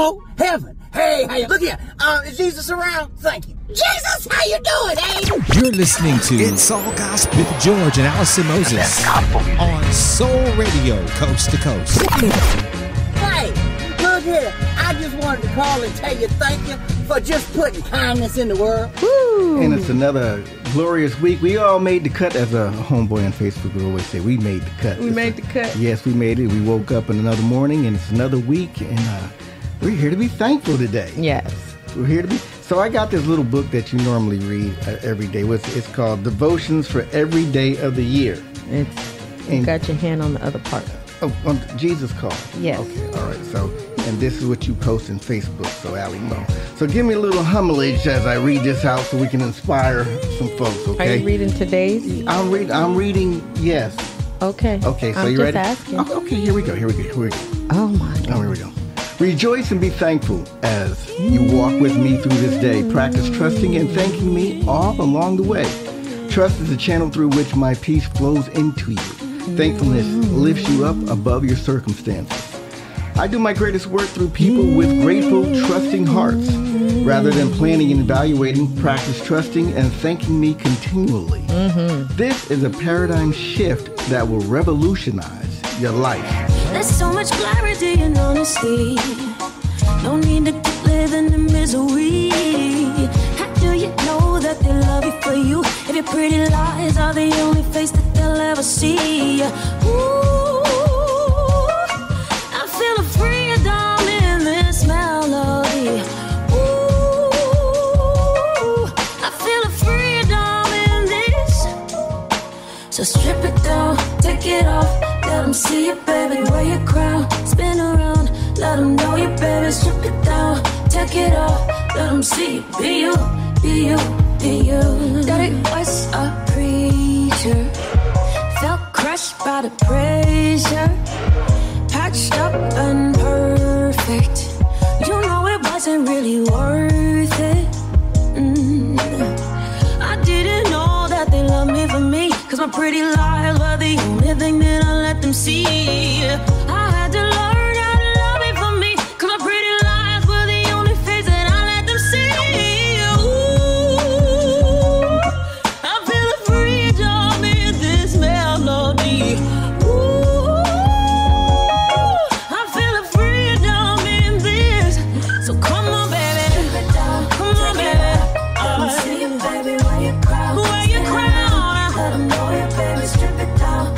want heaven. Hey, how you? Look here. Is Jesus around? Thank you. Jesus, how you doing, hey? You're listening to It's All Gospel with George and Allison Moses on Soul Radio, coast to coast. Hey, look here. I just wanted to call and tell you thank you for just putting kindness in the world. Woo. And it's another glorious week. We all made the cut, as a homeboy on Facebook would always say. We made the cut. We made the cut. Yes, we made it. We woke up in another morning, and it's another week, and we're here to be thankful today. Yes. We're here to be. So I got this little book that you normally read every day. It's called Devotions for Every Day of the Year. You got your hand on the other part. Oh, on Jesus Call. Yes. Okay, all right. So, and this is what you post in Facebook. So, Allie Mo. So give me a little humilage as I read this out so we can inspire some folks, okay? Are you reading today's? I'm reading, yes. Okay. Okay, so you ready? I'm just asking. Okay, here we go. Oh, my God. Oh, here we go. Rejoice and be thankful as you walk with me through this day. Practice trusting and thanking me all along the way. Trust is the channel through which my peace flows into you. Thankfulness lifts you up above your circumstances. I do my greatest work through people with grateful, trusting hearts. Rather than planning and evaluating, practice trusting and thanking me continually. This is a paradigm shift that will revolutionize your life. There's so much clarity and honesty. No need to keep living in misery. How do you know that they love you for you if your pretty lies are the only face that they'll ever see? Ooh, I feel a freedom in this melody. Ooh, I feel a freedom in this. So strip it down, take it off. Let them see it, baby, wear your crown. Spin around, let them know you, baby. Strip it down, take it off. Let them see you, be you, be you, be you. That it was a preacher. Felt crushed by the pressure. Patched up and perfect. You know it wasn't really worth it. I didn't know that they loved me for me, 'cause my pretty lies were the only thing that I let them see. I had to learn how to love it for me, 'cause my pretty lies were the only face that I let them see. Ooh, I feel a freedom in this melody. Ooh, I feel a freedom in this. So come on, baby. Come on, baby. Let them see you, baby. Wear your crown. Wear your crown. Let them know you, baby. Strip it down.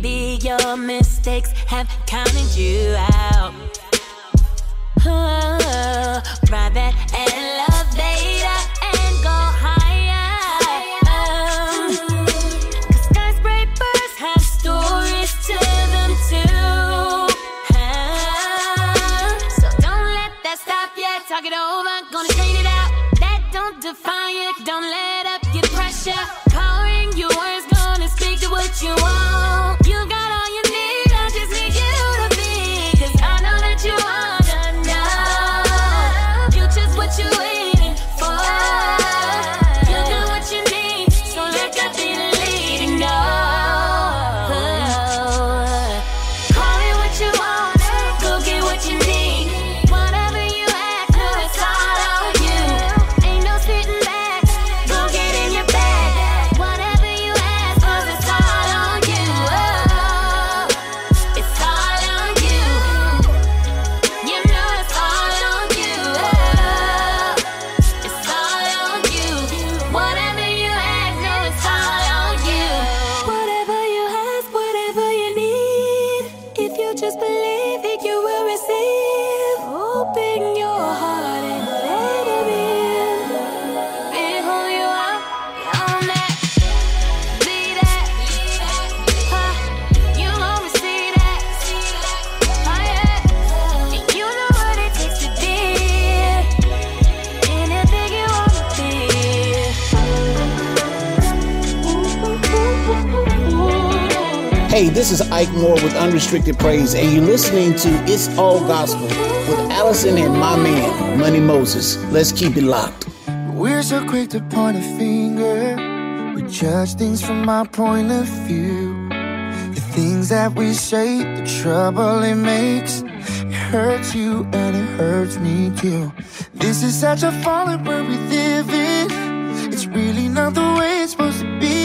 Maybe your mistakes have counted you out. Oh, ride that elevator and go higher. 'Cause skyscrapers have stories to them too. So don't let that stop you. Talk it over, gonna clean it out. That don't define you. Don't let up your pressure. Pouring your words, gonna speak to what you want. You got all you need. I just need you to be. 'Cause I know that you are. You waiting for? You do what you need, so let that be the leading. No, call it what you want, go get what you need. Whatever you act, no, it's all on you. Ain't no sitting back, go get in your bag. Whatever you ask, 'cause it's all on you. Oh, it's all on you. You know it's all on you. Oh, hey, this is Ike Moore with Unrestricted Praise, and you're listening to It's All Gospel with Allison and my man, Money Moses. Let's keep it locked. We're so quick to point a finger. We judge things from our point of view. The things that we say, the trouble it makes, it hurts you and it hurts me too. This is such a fallen world we live in. It's really not the way it's supposed to be.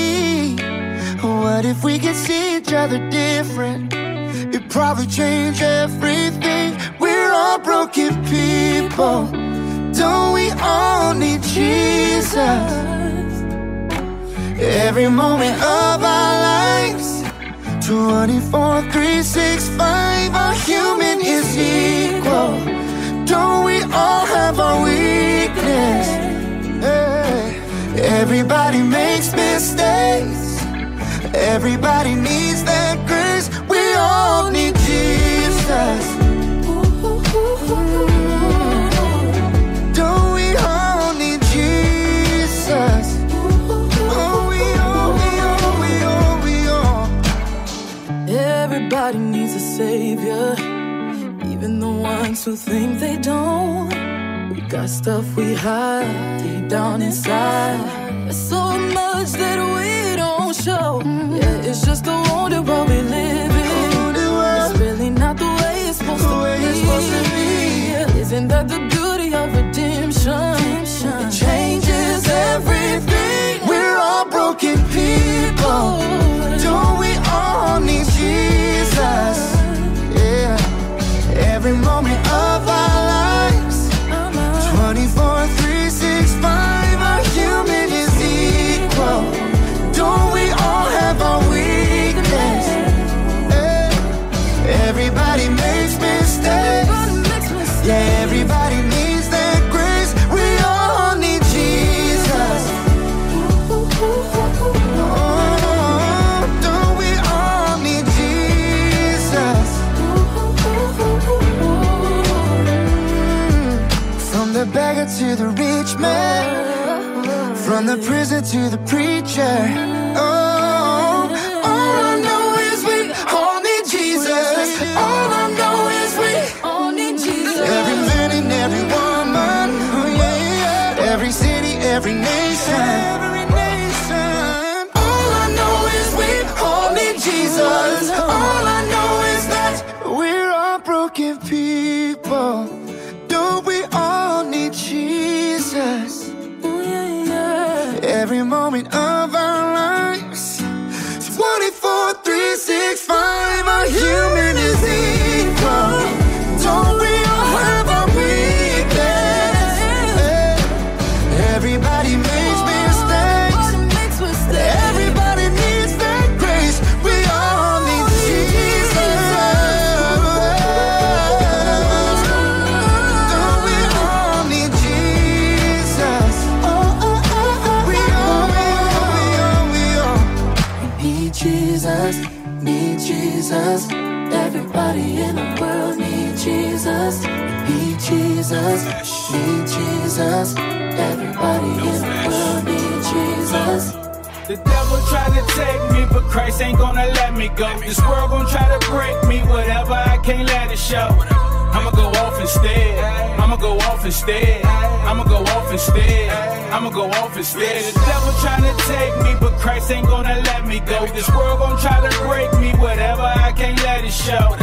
What if we could see each other different? It'd probably change everything. We're all broken people. Don't we all need Jesus? Every moment of our lives, 24, 365, our human is equal. Don't we all have our weakness? Everybody makes mistakes. Everybody needs that grace. We all need Jesus. Don't we all need Jesus? Oh, we all. Everybody needs a savior, even the ones who think they don't. We got stuff we hide deep down inside. There's so much that we don't. Show. Yeah, it's just a wonder why we live in. It's really not the way it's supposed to be. Isn't that the beauty of redemption? It changes everything. We're all broken people. Don't we all need Jesus? Yeah. Every moment of our lives, 24, 365, our human is equal. Don't we all have our weakness? Hey. Everybody makes mistakes. Yeah, everybody needs that grace. We all need Jesus. Oh, don't we all need Jesus? From the beggar to the rich man, from the prison to the preacher, oh, all I know is we all need Jesus. All I know is we all need Jesus. Every man and every woman, oh yeah. Every city, every nation, all I know is we all need Jesus. All I know is that we're all broken people. Don't we all need Jesus? Every moment of our lives, 24, 365, our human is equal. Don't we all have our weakness? Everybody makes mistakes. Everybody needs that grace. We all need needs Jesus. Everybody in the world needs Jesus. Need Jesus. Need Jesus. Everybody in the world needs Jesus. The devil tried to take me, but Christ ain't gonna let me go. This world gonna try to break me, whatever, I can't let it show. I'ma go off instead. I'ma go off instead. I'ma go off instead. I'ma go off instead. The devil trying to take me, but Christ ain't gonna let me go. This world gonna try to break me, whatever, I can't let it show.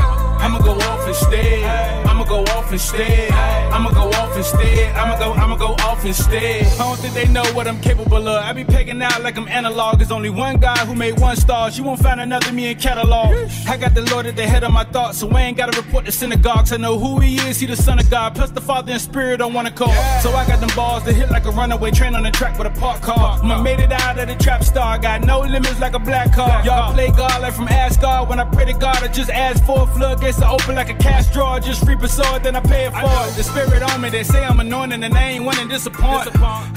I'ma go off instead. I'ma go off instead. I'ma go off instead. I'ma go off instead. I don't think they know what I'm capable of. I be pegging out like I'm analog. There's only one God who made one star. You won't find another me in catalog. I got the Lord at the head of my thoughts, so I ain't gotta report to synagogues. I know who he is, he the Son of God. Plus the Father and Spirit on one accord. So I got them balls that hit like a runaway train on the track with a park car. I made it out of the trap star. Got no limits like a black car. Y'all play God like from Asgard. When I pray to God, I just ask for a flood. I open like a cash drawer, just reap a sword, then I pay it forward. The spirit on me, they say I'm anointed and I ain't wanting to disappoint.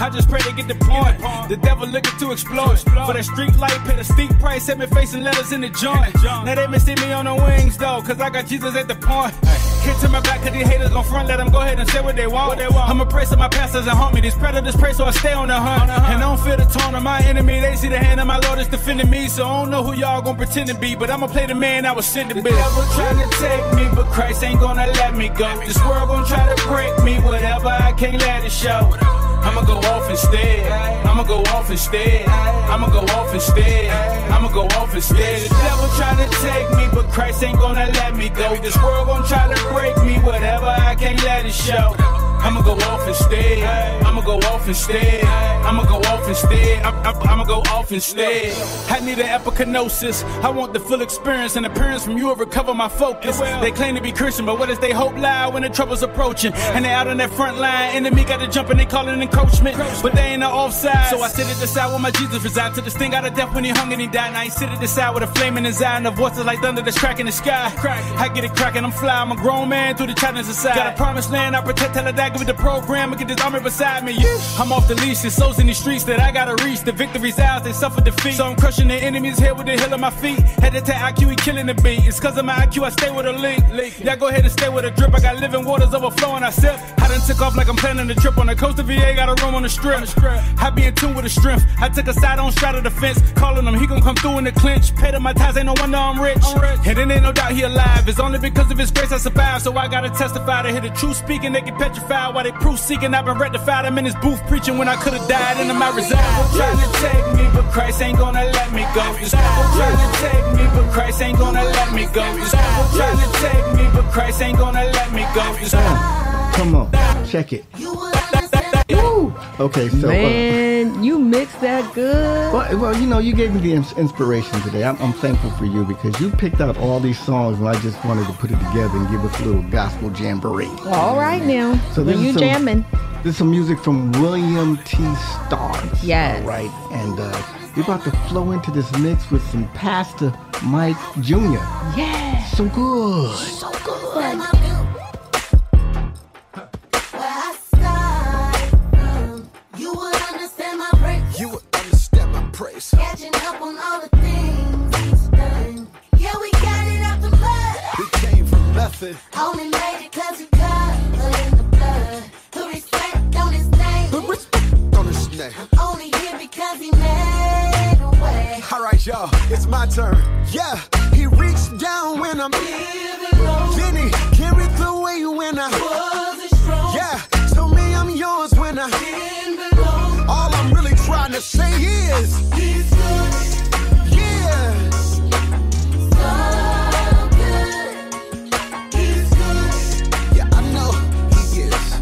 I just pray they get the point. The devil looking to explode. For that street light, pay the steep price, had me facing letters in the joint. Now they may see me on the wings though, cause I got Jesus at the point. Hit to my back, cause these haters gon' front, let them go ahead and say what they want. I'ma pray so my pastors and haunt me. These predators pray so I stay on the hunt. And I don't feel the tone of my enemy, they see the hand of my Lord is defending me. So I don't know who y'all gon' pretend to be, but I'ma play the man I was sent to be. The devil trying to take me, but Christ ain't gonna let me go. This world gon' try to break me, whatever, I can't let it show. I'ma go off instead. I'ma go off instead. I'ma go off instead. I'ma go off instead. The devil tryna take me, but Christ ain't gonna let me go. This world gon' try to break me, whatever, I can't let it show. I'ma go off instead. I'ma go off instead. I'ma go off instead. I'ma go off instead. I need an epicenosis. I want the full experience and appearance from you to recover my focus. They claim to be Christian, but what if they hope lie when the trouble's approaching? And they out on that front line. Enemy got to jump and they call it encroachment. But they ain't an offside. So I sit at the side where my Jesus resides. To the sting out of death when he hung and he died. And I ain't sit at the side with a flame in his eye and the voices like thunder that's cracking the sky. I get it cracking, I'm fly. I'm a grown man through the challenges aside. Got a promised land, I protect till I die. With the program, I get this army beside me. I'm off the leash, there's souls in these streets that I gotta reach. The victory's ours, they suffer defeat. So I'm crushing the enemy's head with the heel of my feet. Had to take IQ, he killing the beat. It's cause of my IQ, I stay with a leak. Y'all go ahead and stay with a drip. I got living waters overflowing, I sip. I done took off like I'm planning a trip. On the coast of VA, got a room on the strip. I be in tune with the strength. I took a side on shot of the fence. Calling him, he gon' come through in the clinch. Paid him my ties, ain't no wonder I'm rich. And it ain't no doubt he alive. It's only because of his grace I survived. So I gotta testify to hear the truth speaking, they get petrified. While they proof seeking, I've been rectified. I'm in this booth preaching when I could have died. And I reside. Trying to take me, but Christ ain't gonna let me go. This devil trying to take me, but Christ ain't gonna let me go. This devil trying to take me, but Christ ain't gonna let me go. This come on, check it. Woo. Okay, so man, you mixed that good. Well, you know, you gave me the inspiration today. I'm thankful for you because you picked out all these songs, and I just wanted to put it together and give us a little gospel jamboree. Well, all right, now. So this you jamming. This is some music from William T. Starr. Yes. Right, and we're about to flow into this mix with some Pastor Mike Jr. Yeah. So good. So good. Catching up on all the things he's done. Yeah, we got it out the mud. We came from nothing. Only made it cause we covered in the blood. Put respect on his name. Put respect on his name. I'm only here because he made a way. Alright, y'all, it's my turn. Yeah, he reached down when I'm feeling low. Then he carried the weight when I wasn't strong. Yeah, told me I'm yours when I didn't belong. All I'm really trying to say is he's good. Yeah. So good. He's good. Yeah, I know he is.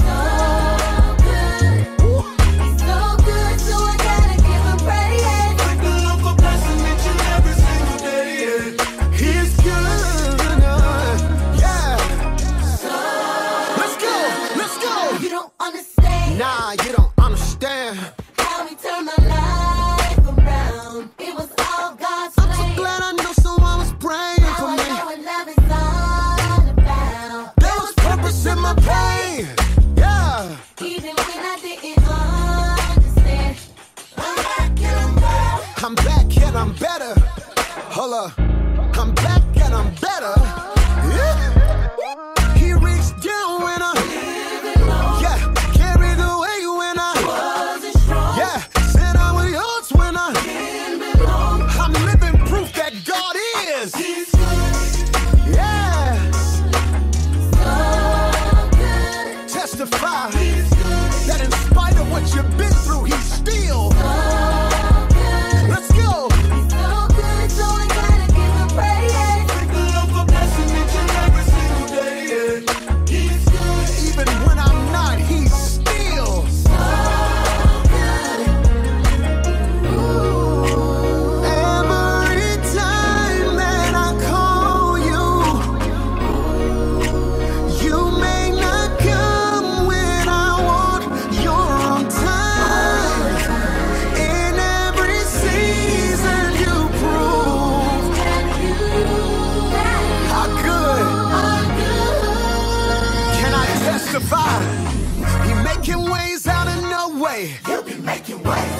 So good. Ooh. He's so good, so I gotta give him praise. Thank the Lord for blessing each and every single day. Yeah. He's good. Yeah. So let's go. Good. Let's go. You don't understand. Nah, you don't understand. Turn my life around. It was I'm back and I'm better. Yeah. He reached down when I, yeah, carried away when I wasn't strong. Yeah, said I was yours when I didn't belong. I'm living proof that God is. He's good. Yeah. So good. Testify. He's good. That in spite of what you've been through, he's still.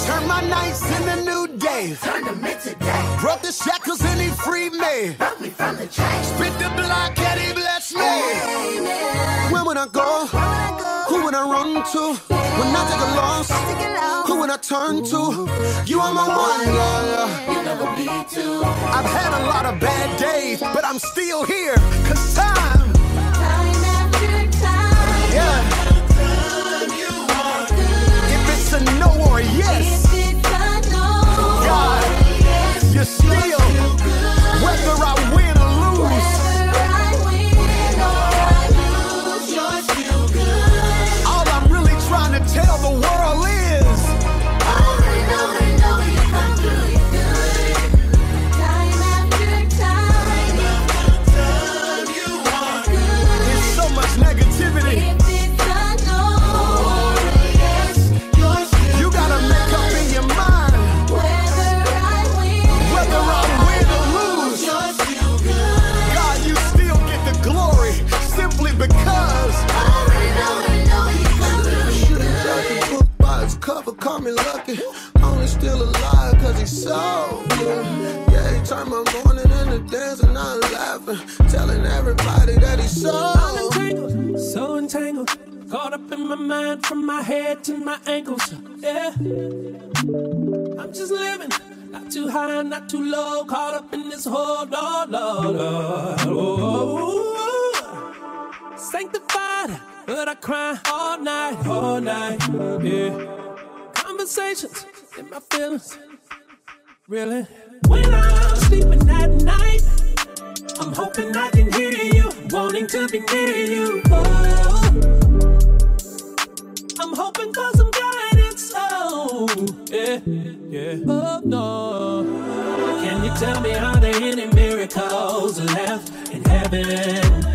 Turn my nights into new days. Turn them into day. Broke the shackles and he freed me. Broke me from the chains. Spit the block and he blessed me. Amen. Where would I go? Who would I run to? When I take a loss, who would I turn to? You are my one, Lord. You'll never be two. I've had a lot of bad days, but I'm still here. 'Cause time, time after time. Yeah. A no or a yes. If it's a no, God, yes, you're still, whether I win or lose. You're still good. All I'm really trying to tell the world is, over and over, you come through, you're good. Time after time, you are good. There's so much negativity. Because I should have judged the book by its cover, call me lucky. Only still alive because he saw. Yeah, he turned my morning into dance and I'm laughing, telling everybody that he saw. I'm entangled, so entangled, caught up in my mind from my head to my ankles. Yeah, I'm just living, not too high, not too low, caught up in this whole Lord. Oh. Sanctified, but I cry all night, yeah. Conversations in my feelings, really. When I'm sleeping at night, I'm hoping I can hear you, wanting to be near you. Oh, I'm hoping for some guidance, oh, yeah, yeah. Oh, no. Can you tell me how there any miracles left in heaven?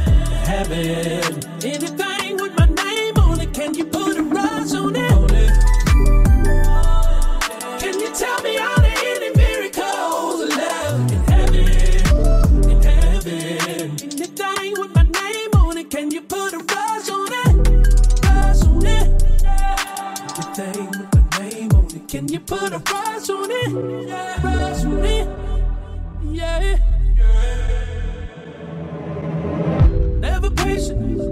Heaven. Anything with my name on it, can you put a rush on it? On it. Can you tell me how there any miracles left in heaven? In heaven. Anything with my name on it, can you put a rush on it? Rush on it. Anything with my name on it, can you put a rush on it? Yeah. Rush on it. Yeah.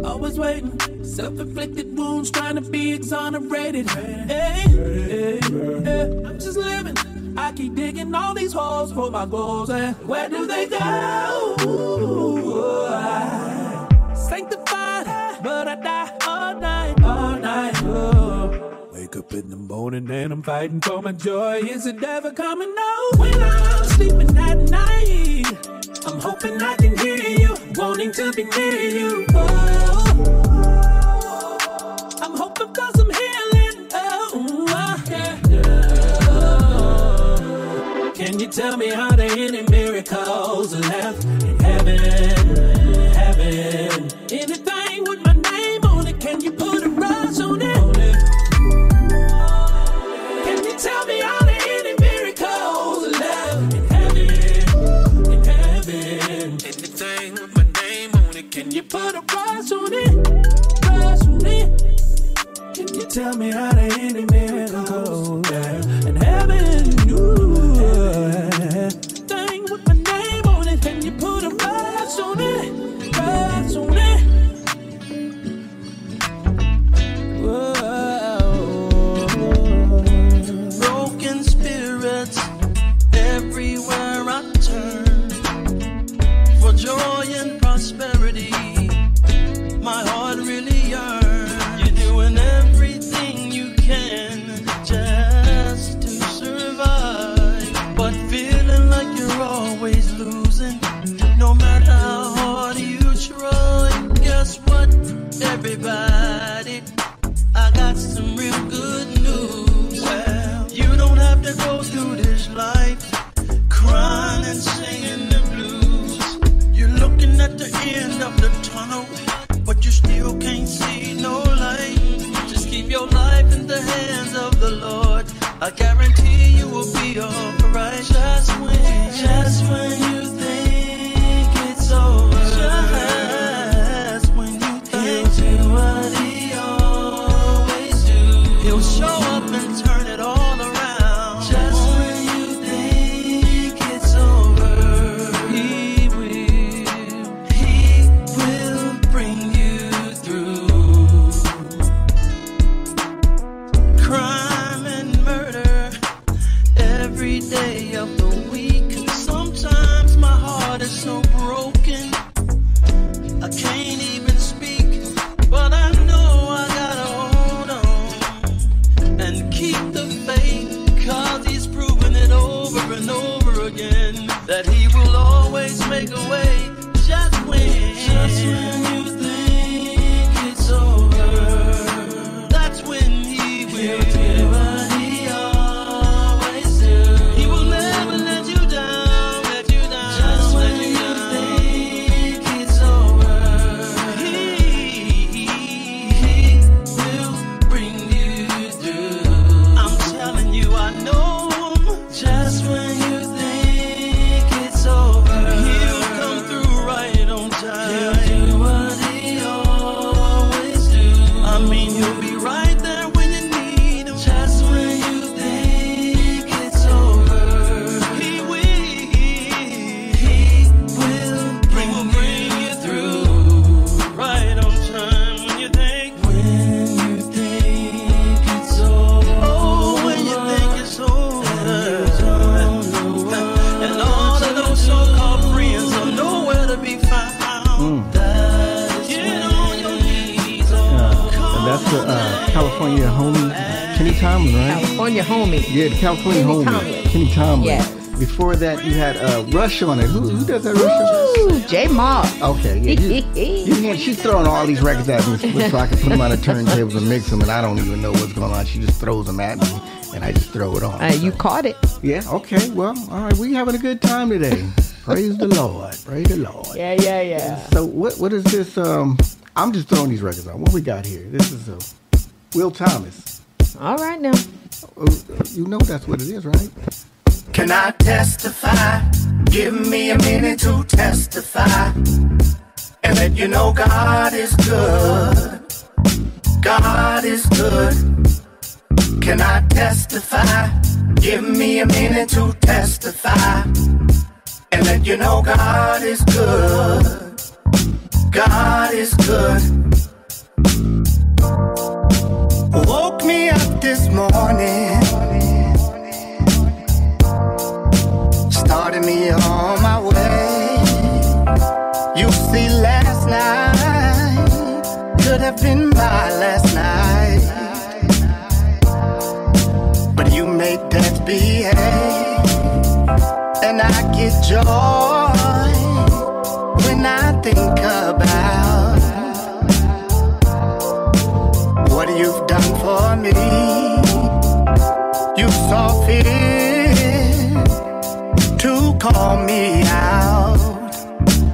Always waiting, self-inflicted wounds, trying to be exonerated. Hey, hey, hey. I'm just living. I keep digging all these holes for my goals, and where do they go? Ooh, sanctified, but I die all night, all night. Oh. Wake up in the morning and I'm fighting for my joy. Is it ever coming? No. When I'm sleeping at night, I'm hoping I can hear you, wanting to be near you. Oh, I'm hoping 'cause I'm healing. Oh, yeah. Oh, can you tell me how there any miracles left in heaven? Heaven. Anything with my name on it, can you put a rush on it? On it. Can you tell me how? Can you put a rush on it? Rush on it. Can you tell me how there any miracles in heaven? Ooh. Thing with my name on it. Can you put tunnel, but you still can't see no light. Just keep your life in the hands of the Lord. I guarantee you will be alright. Just when you think it's over, just when you think he'll do what he always do. He'll show up and turn it all around. Just when you think it's over, he will bring you through. Crime and murder every day of the week. Sometimes my heart is so broken I can't even speak, but I know I gotta hold on and keep the faith, cause he's proven it over and over again that he will always make a way. Just when you think it's over, that's when he will do what he always do. He will never let you down, let you down. Just when you think it's over, he will bring you through. I'm telling you, I know him. Just when you think it's over, he'll come through right on time. He'll do what he always do. I mean, he'll be right there when you need him. Just when you think it's over, he will bring you through. Right on time when you think. When you think it's over, oh, when you think it's over, and all of those so-called friends are nowhere to be found. Get on your knees, oh, And that's the California homie, Kenny Thomas, right? California homie. Yeah, the California homie, Thomas. Kenny Thomas. Yes. Before that, you had Rush on it. Who does that Rush on it? J Mob. Okay, yeah. She's throwing all these records at me so I can put them on a turntable and mix them, and I don't even know what's going on. She just throws them at me, and I just throw it on. You caught it. Yeah, okay, well, all right. We having a good time today. Praise the Lord. Praise the Lord. Yeah. So what is this? I'm just throwing these records on. What we got here? This is Will Thomas. All right, now. You know that's what it is, right? Can I testify? Give me a minute to testify and let you know God is good. God is good. Can I testify? Give me a minute to testify and let you know God is good. God is good. Woke me up this morning, started me on my way. You see, last night could have been my last night, but you make that behave, and I get joy when I think about what you've done for me. You saw fit to call me out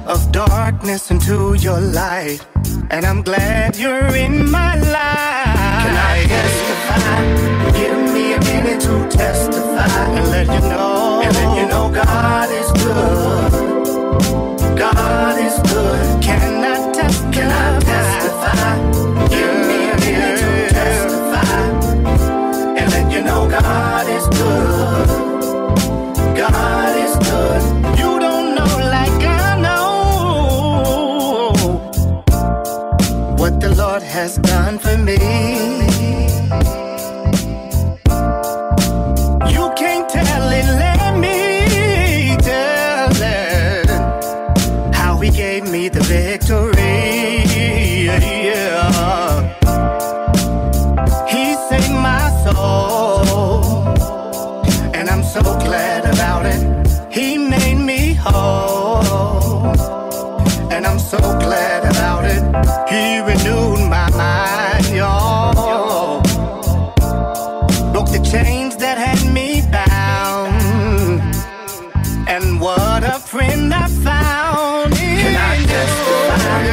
of darkness into your light, and I'm glad you're in my life. Can I testify? Give me a minute to testify and let you know God is good. God is good. Can I testify? Can I testify? Give me a minute to testify and let you know God is good. God is good. You don't know like I know what the Lord has done for me. You can't tell it, let me tell it, how he gave me the victory. He saved my soul, and I'm so glad. He made me whole, and I'm so glad about it. He renewed my mind, y'all. Broke the chains that had me bound, and what a friend I found in you. Can I testify?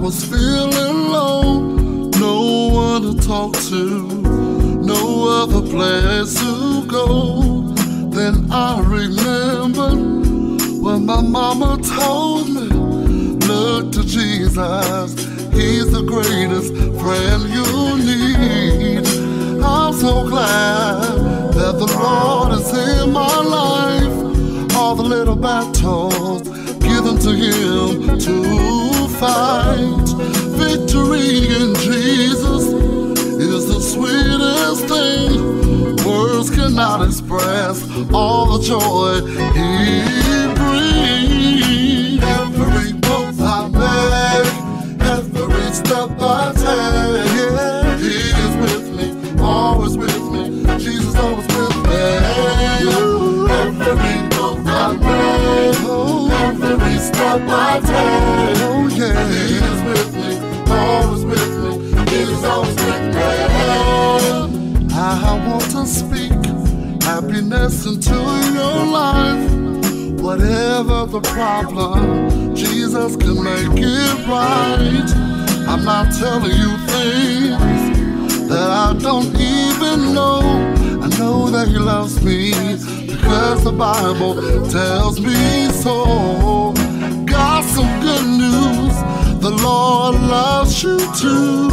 was feeling low, no one to talk to, no other place to go. Then I remembered when my mama told me, look to Jesus, he's the greatest friend you need. I'm so glad that the Lord is in my life. All the little battles, give them to him to fight. Victory in Jesus is the sweetest thing. Words cannot express all the joy he brings. Every move I make, every step I take, he is with me, always with me. Jesus always with me. Every move I make, every step I take, oh yeah, he is with me, always with me, he is always with me. I want to speak happiness into your life. Whatever the problem, Jesus can make it right. I'm not telling you things that I don't even know. I know that he loves me, because the Bible tells me so. Got some good news, the Lord loves you too.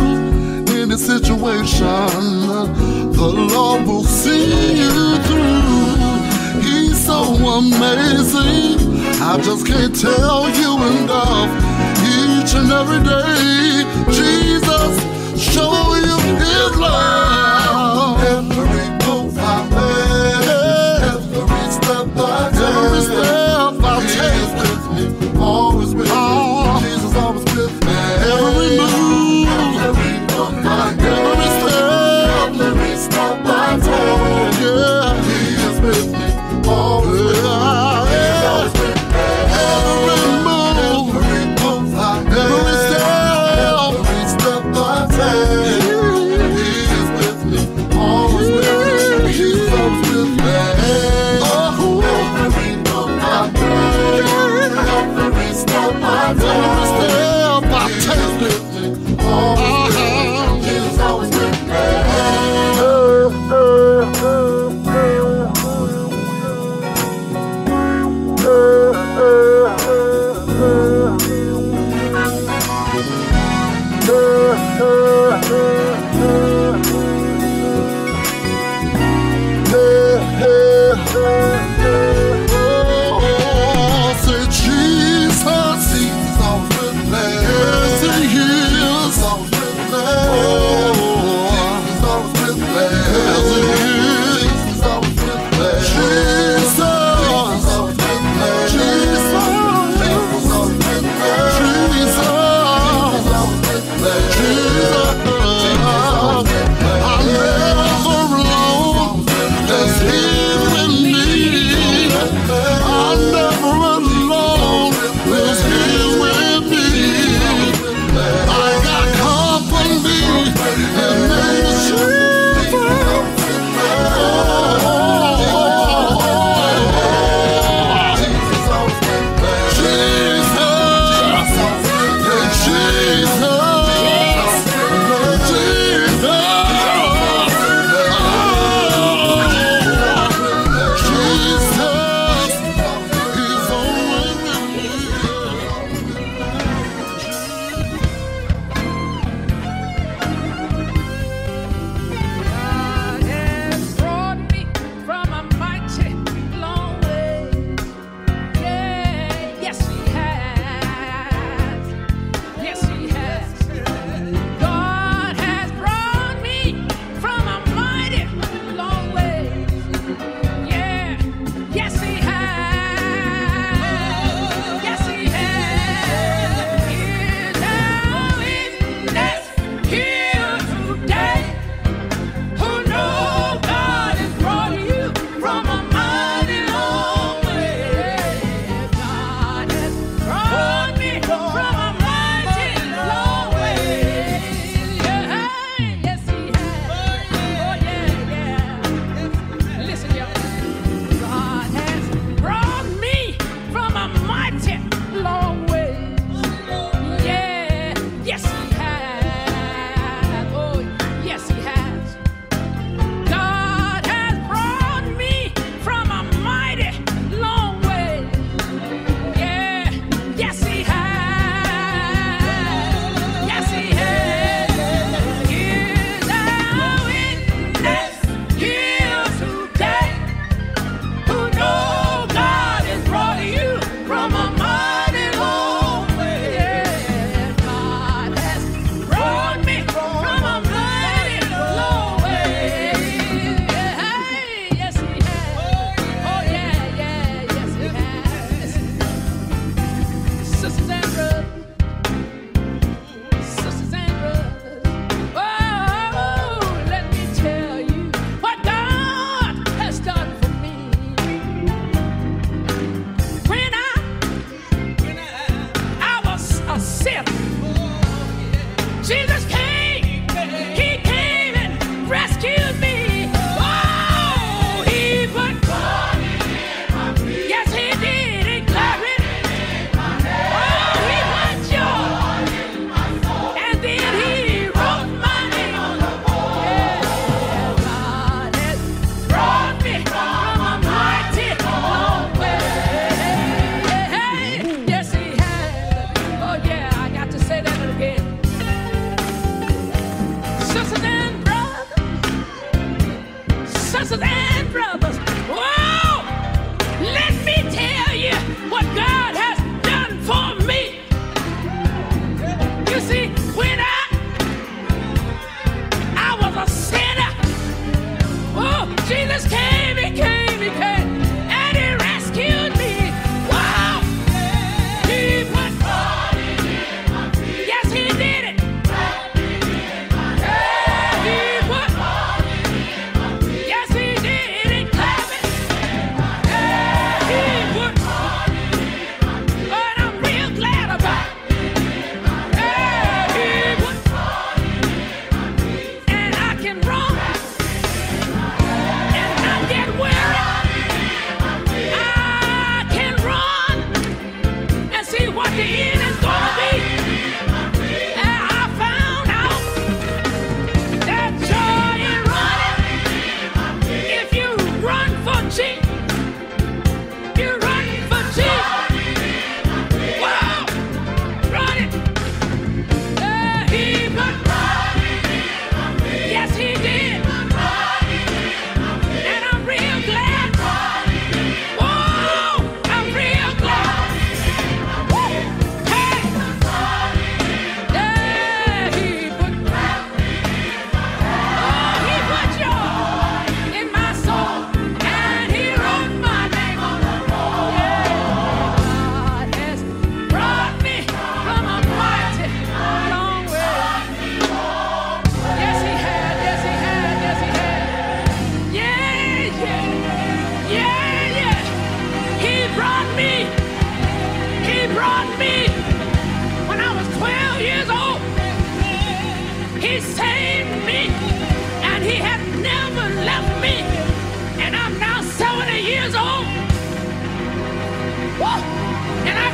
In a situation, the Lord will see you through. He's so amazing, I just can't tell you enough. Each and every day, Jesus, show you his love. Every move I make, every step I take, he is with me, always with me, Jesus always with me. Every move, every step, I take, yeah, he is with me, always with me, Jesus always with me. Every move, every step, I take, he is with me.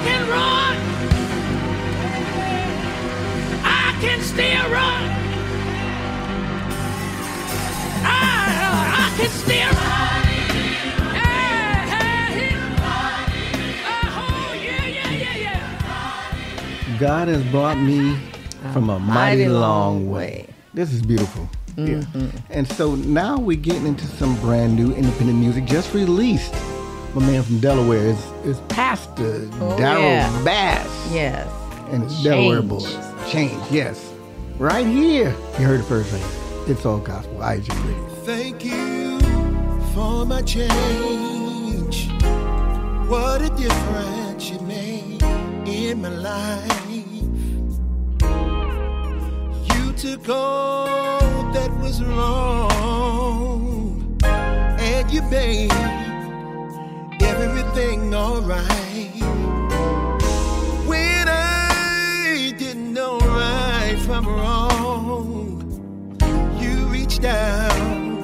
can run. I can still run. I can still run. God has brought me from a mighty long way. This is beautiful. Mm-hmm. Yeah. And so now we're getting into some brand new independent music just released. My man from Delaware is Pastor Daryl Bass. Yes. And it's Change. Delaware Boys Change. Yes. Right here. You heard it first thing. It's All Gospel. IG Radio. Thank you for my change. What a difference you made in my life. Took all that was wrong, and you made everything alright. When I didn't know right from wrong, you reached down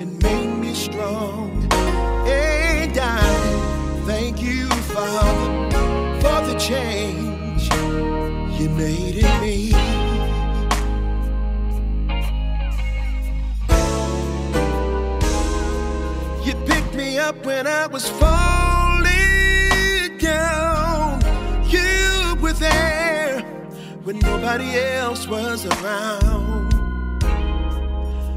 and made me strong. And I thank you, Father, for the change you made in me. Up when I was falling down, you were there when nobody else was around.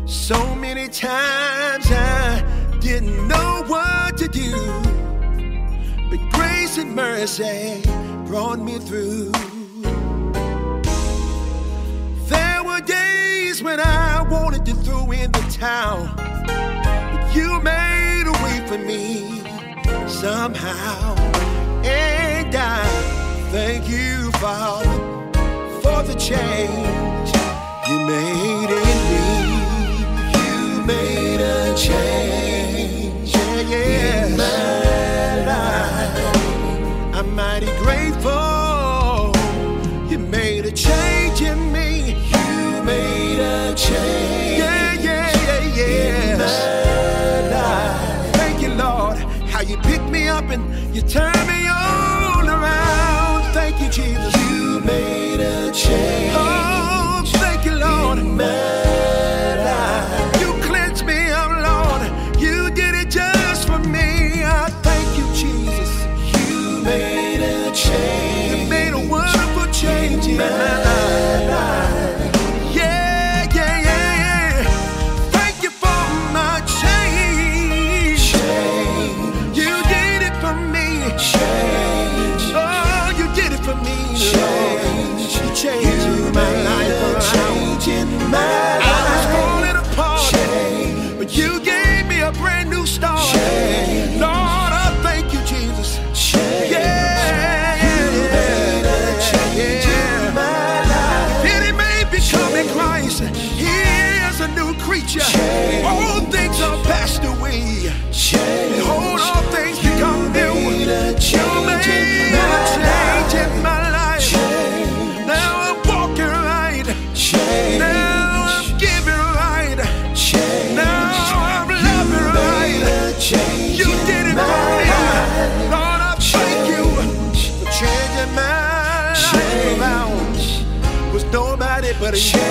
So many times I didn't know what to do, but grace and mercy brought me through. There were days when I wanted to throw in the towel, but you made for me somehow, and I thank you, Father, for the change you made in me. You made a change in my life. I'm mighty grateful you made a change in me. You made a change in my you picked me up and you turned me all around. Thank you, Jesus. You made a change. Oh, thank you, Lord. In my life. You cleansed me up, Lord. You did it just for me. I thank you, Jesus. You made a change. You made a wonderful change in my life. Yeah, yeah, yeah, yeah. Thank you for my change. Change. Oh, you did it for me. Change. You changed my life around. I was falling apart. Change. But you gave me a brand new start. Change. Lord, I thank you, Jesus. Change. Yeah. You made a change in my life. And it may become in Christ. He is a new creature. Change. All things are passed away. Change. Behold, all things become new. You made a change in my life. Change. Now I'm walking right. Change. Now I'm giving right. Change. Now I'm loving right. Change. You did it for me. Lord, I thank you for changing my life around. Was nobody but you.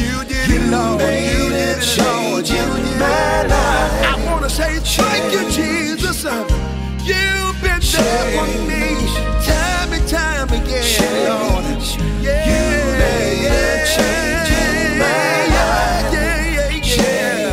You did it, Lord. You did it, Lord. You did my life. I want to say thank you, Jesus. You've been there for me time and time again, change. Lord. Yeah, you made a change in my life. Yeah, yeah, yeah.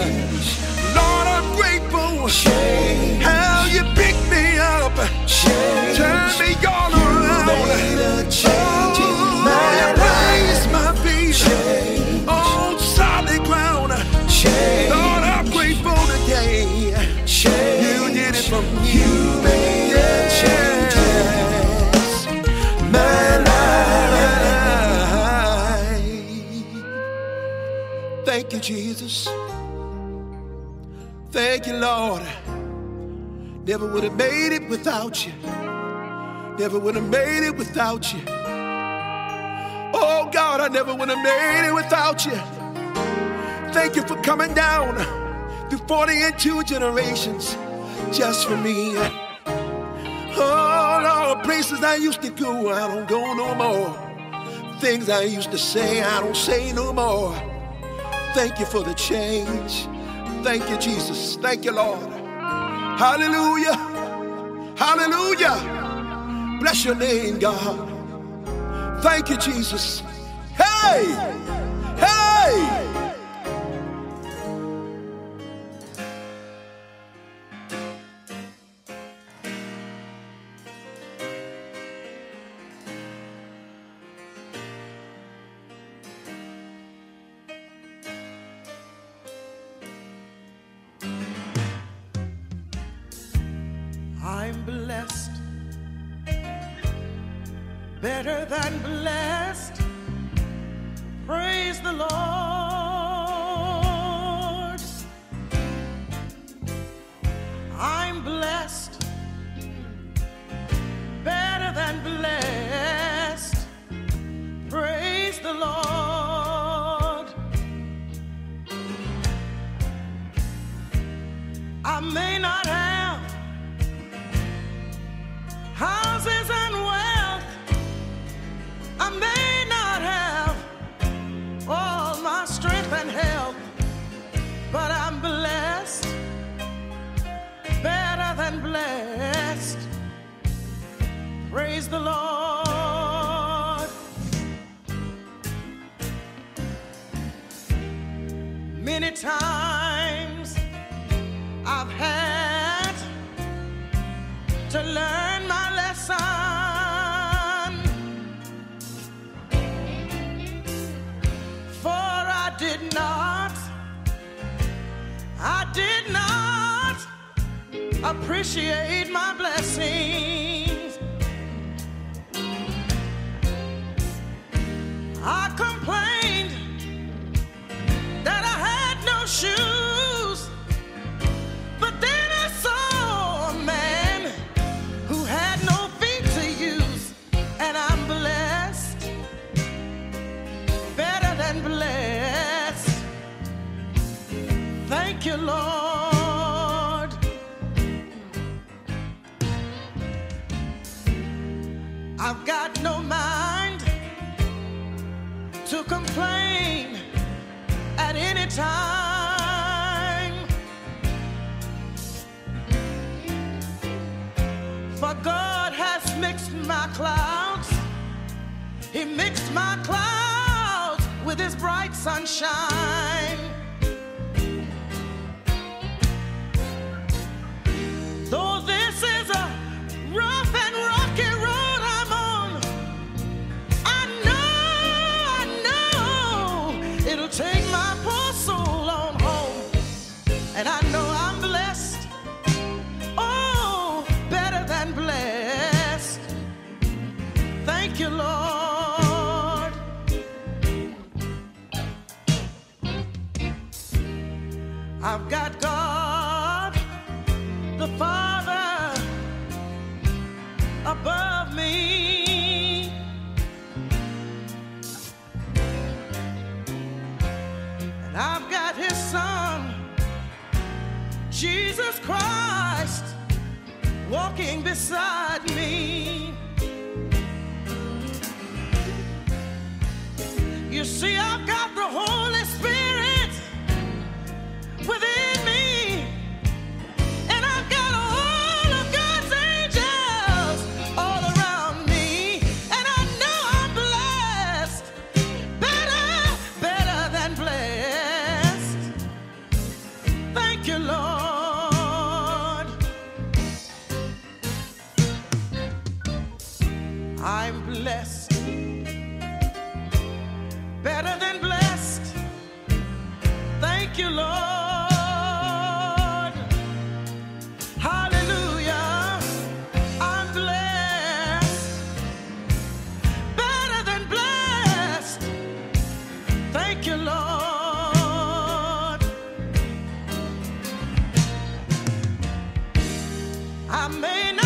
Change. Lord, I'm grateful. Change. How you picked me up. Change. Turn me all around. You made a change in my life. You raised my feet. Change. On solid ground. Change. Lord, I'm grateful today. Change. You did it for me. You made a change in my life. Thank you, Jesus. Thank you, Lord. Never would have made it without you. Never would have made it without you. Oh, God, I never would have made it without you. Thank you for coming down through 42 generations just for me. Oh, Lord, places I used to go, I don't go no more. Things I used to say, I don't say no more. Thank you for the change. Thank you, Jesus. Thank you, Lord. Hallelujah. Hallelujah. Bless your name, God. Thank you, Jesus. Hey! Hey! Appreciate my blessings. I complained that I had no shoes, but then I saw a man who had no feet to use, and I'm blessed, better than blessed. Thank you, Lord. I've got no mind to complain at any time, for God has mixed my clouds. He mixed my clouds with his bright sunshine. Though this is a rough and rocky road and I know I'm blessed, oh, better than blessed. Thank you, Lord. I've got God, the Father, above me. And I've got his Son, Jesus Christ, walking beside me. You see, I've got the Holy Spirit within me, and I've got all of God's angels all around me, and I know I'm blessed, better than blessed. Thank you, Lord. I'm blessed, better than blessed. Thank you, Lord. Hallelujah. I'm blessed, better than blessed. Thank you, Lord. I may not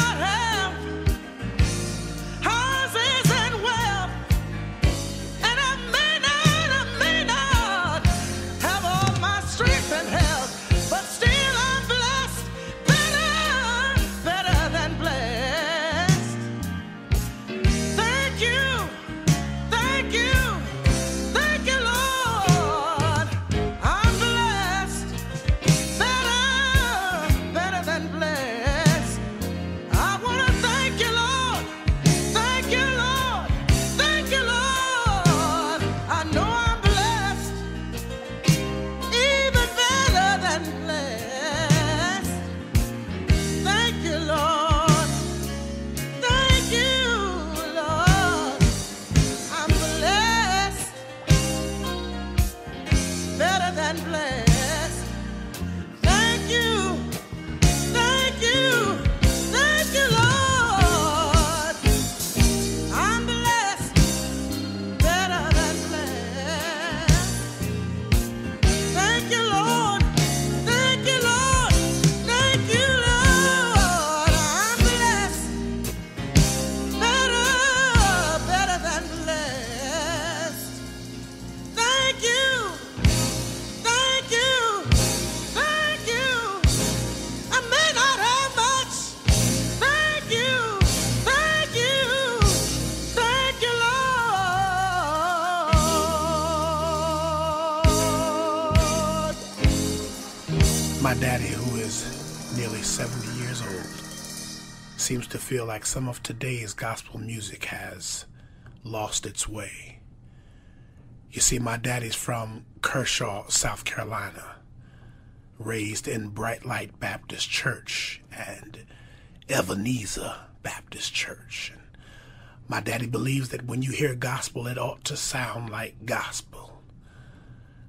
My daddy, who is nearly 70 years old, seems to feel like some of today's gospel music has lost its way. You see, my daddy's from Kershaw, South Carolina, raised in Bright Light Baptist Church and Evaniza Baptist Church. And my daddy believes that when you hear gospel, it ought to sound like gospel.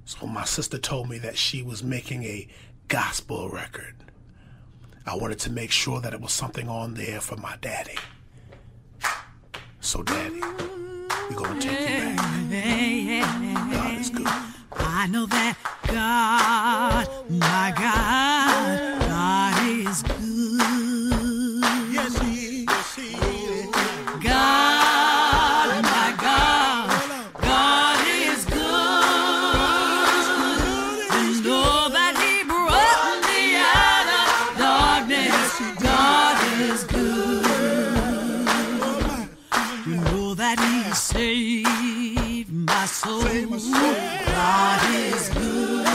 So my sister told me that she was making a gospel record. I wanted to make sure that it was something on there for my daddy. So daddy, we're going to take you back. God is good. I know that God, my God, God is good. Yes, He is. Yes, He is. God, my God, God is good. And know that He brought me out of darkness. God is good. You know that He saved my soul. God is good.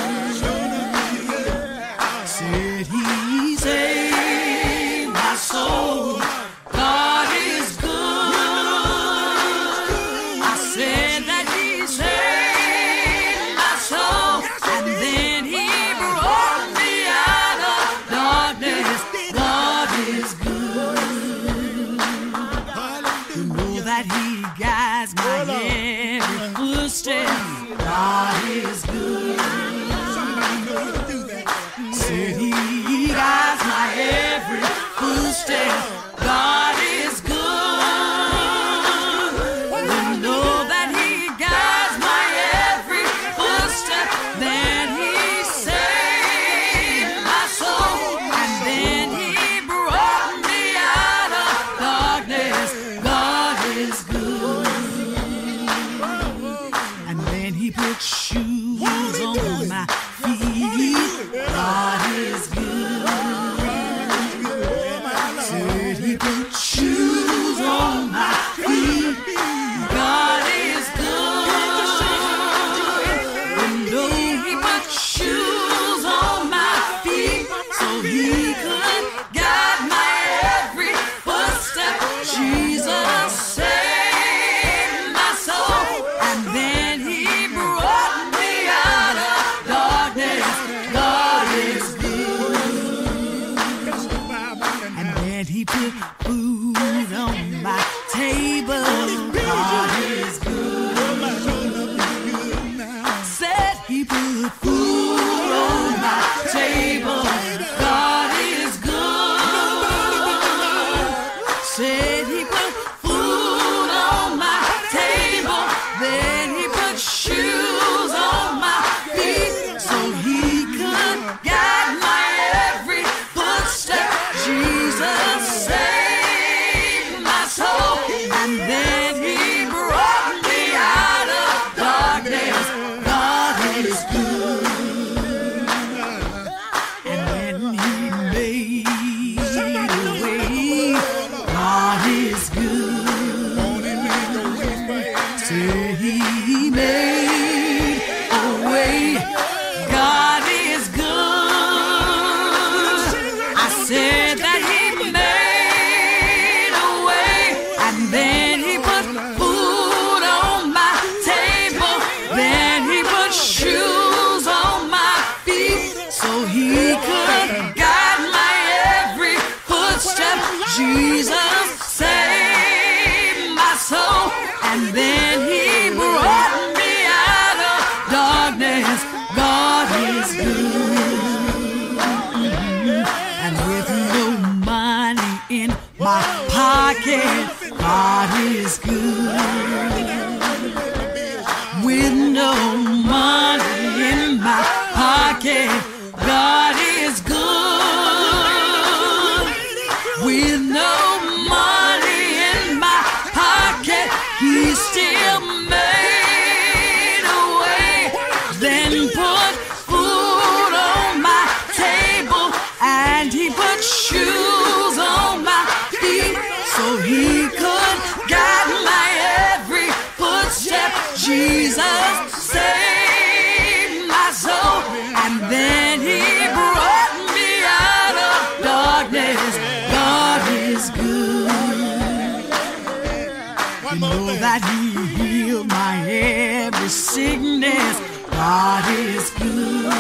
know that He healed my every sickness. God is good.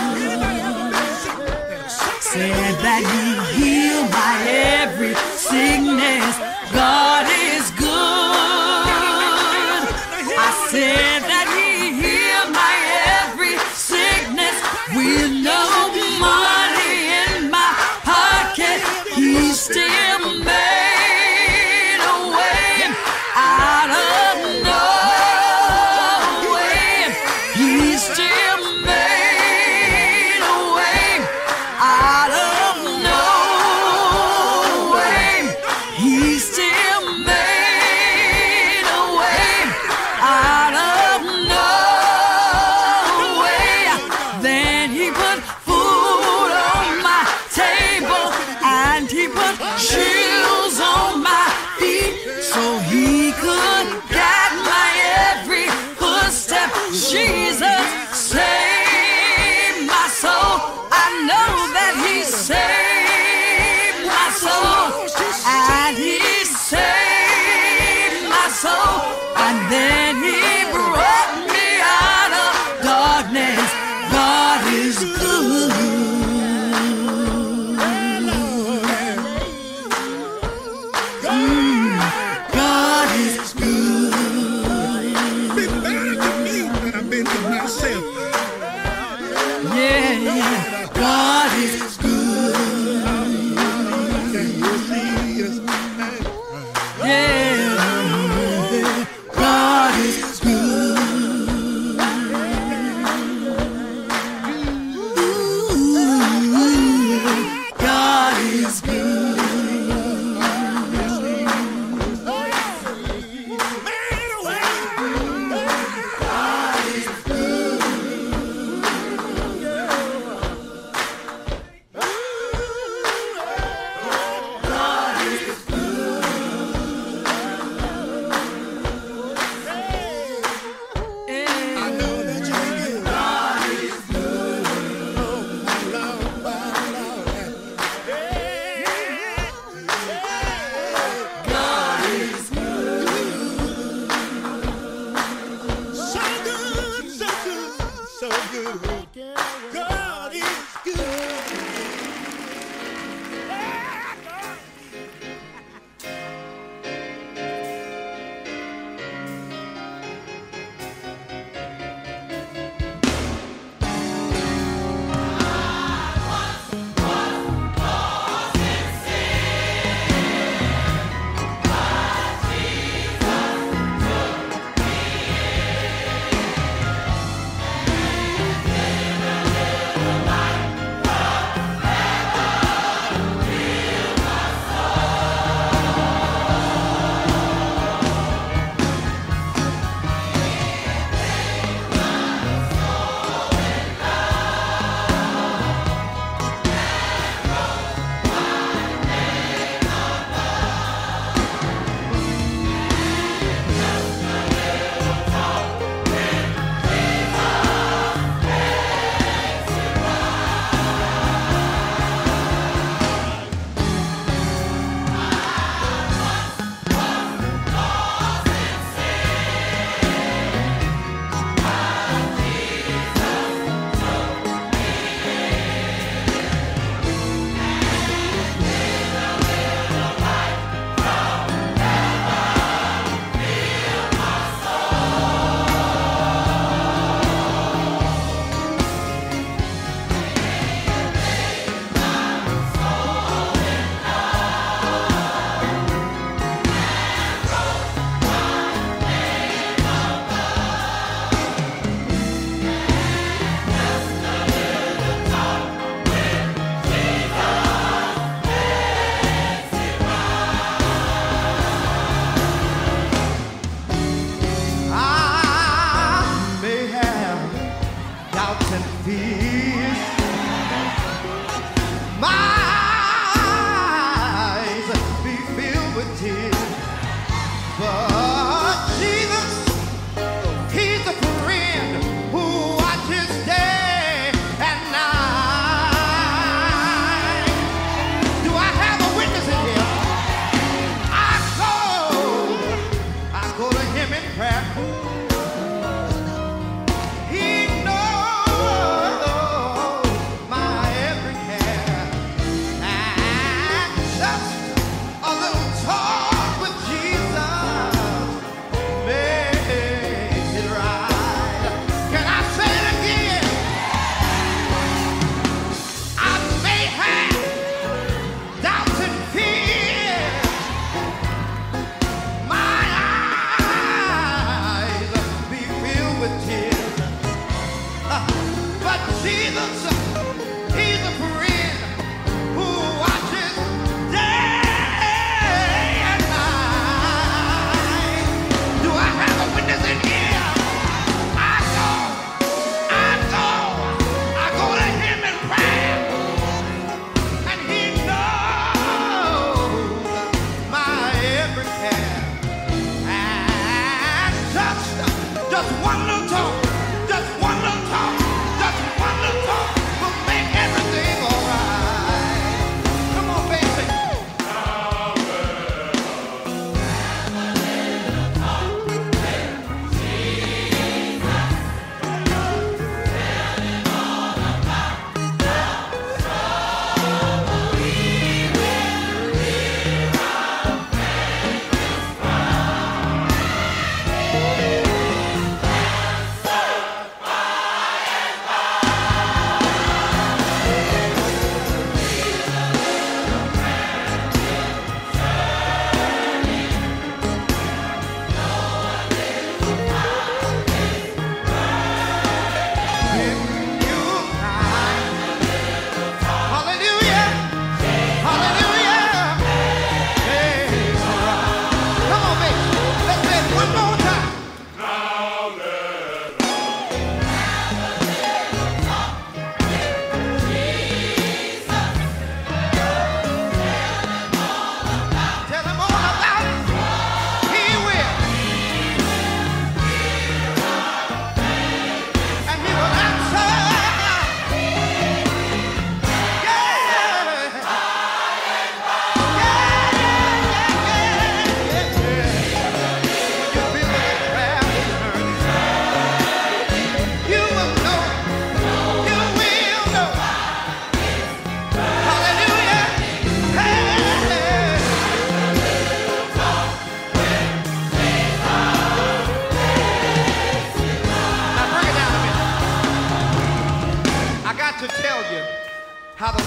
Said that He healed my every sickness. God is good. I said that He healed my every sickness. With no money in my pocket, He still made.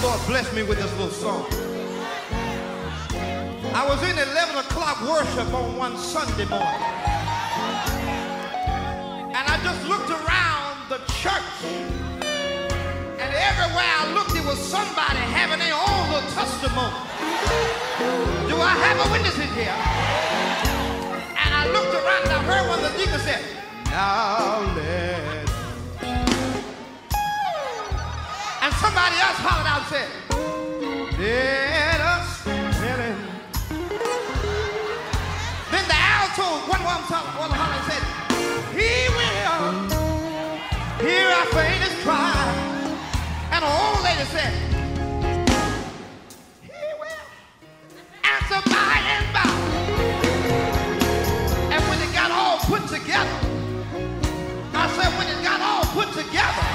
Lord blessed me with this little song. I was in 11 o'clock worship on one Sunday morning. And I just looked around the church. And everywhere I looked, it was somebody having their own little testimony. Do I have a witness in here? And I looked around and I heard one of the deacons say, "Now let." And somebody else hollered out and said, "Let us tell him." Then the alto, one woman hollered and said, "He will hear our faintest cry." And the old lady said, "He will answer by and by." And when it got all put together, I said, when it got all put together,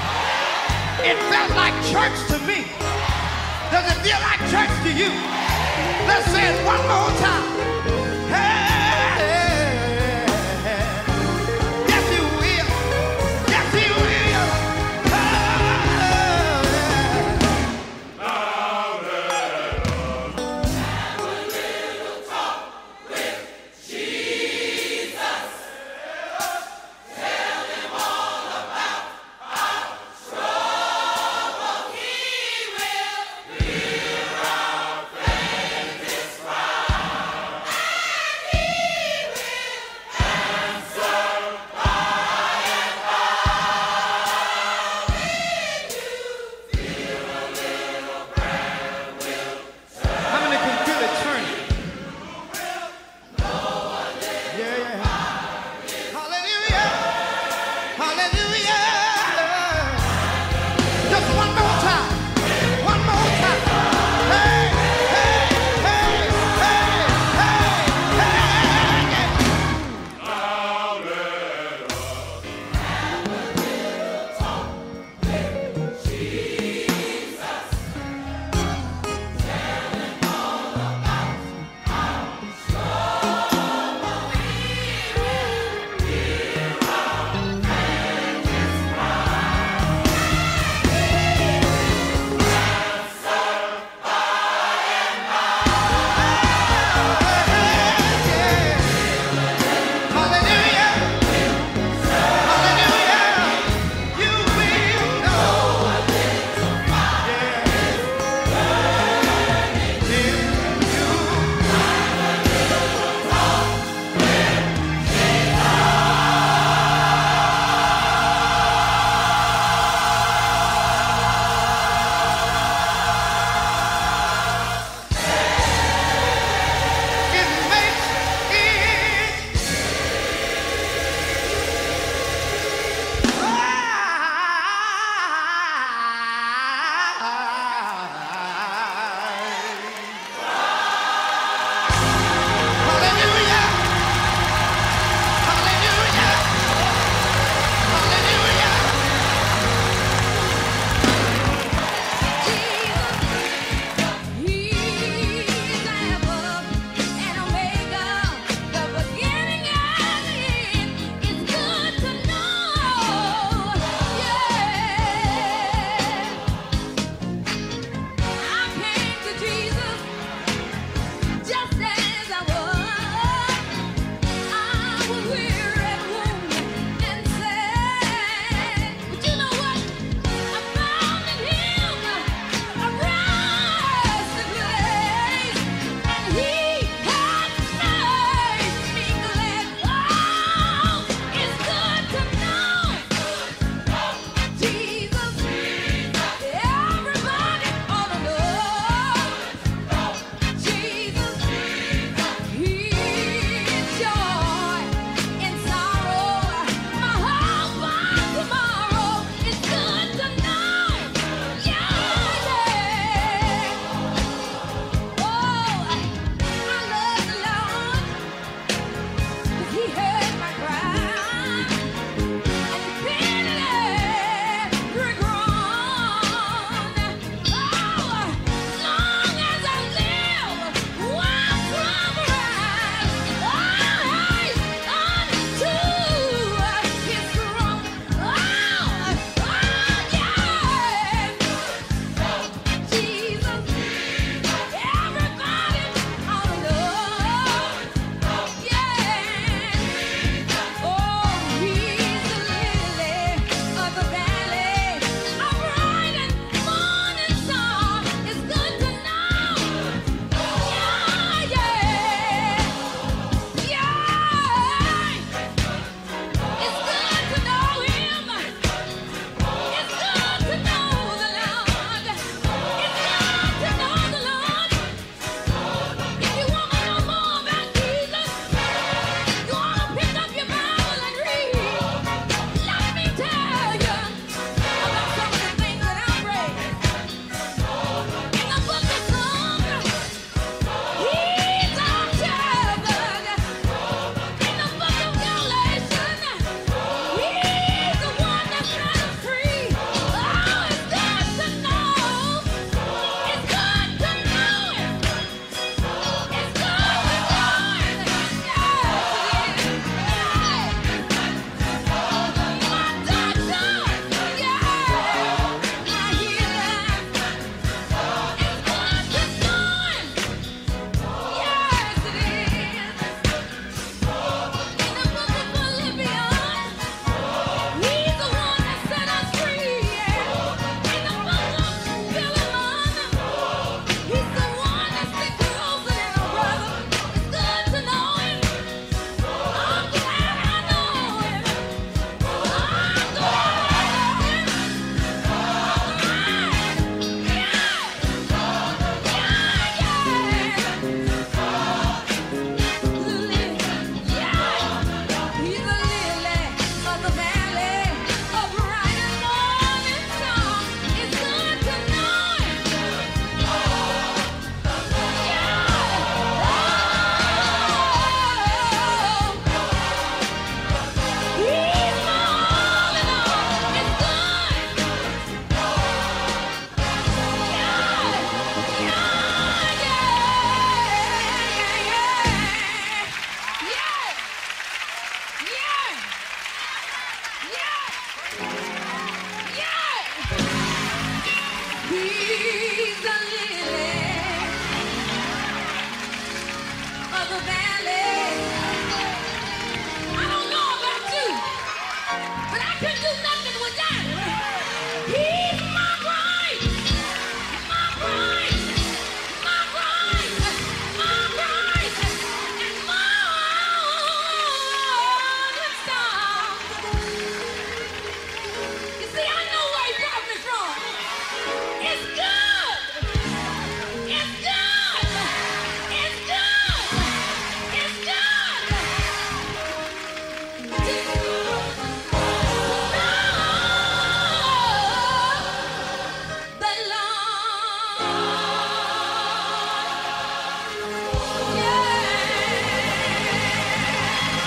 it felt like church to me. Does it feel like church to you? Let's say it one more time. Hey, yes, He will. Yes, He will.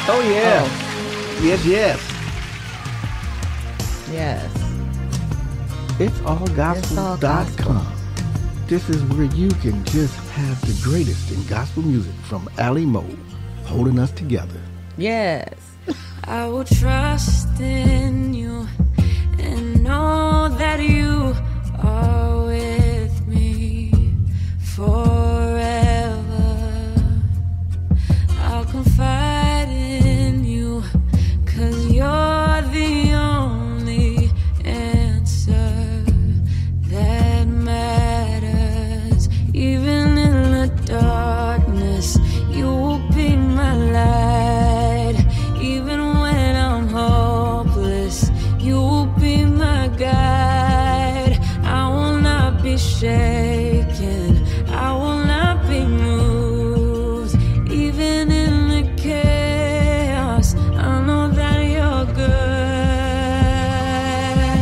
Oh, yeah. Oh. Yes, yes. Yes. It'sAllGospel.com. This is where you can just have the greatest in gospel music from Allie Moe, holding us together. Yes. I will trust in you and know that you are with me forever. I'll confide in you, 'cause you're the only answer that matters. Even in the darkness, you will be my light. Shaken, I will not be moved. Even in the chaos, I know that you're good.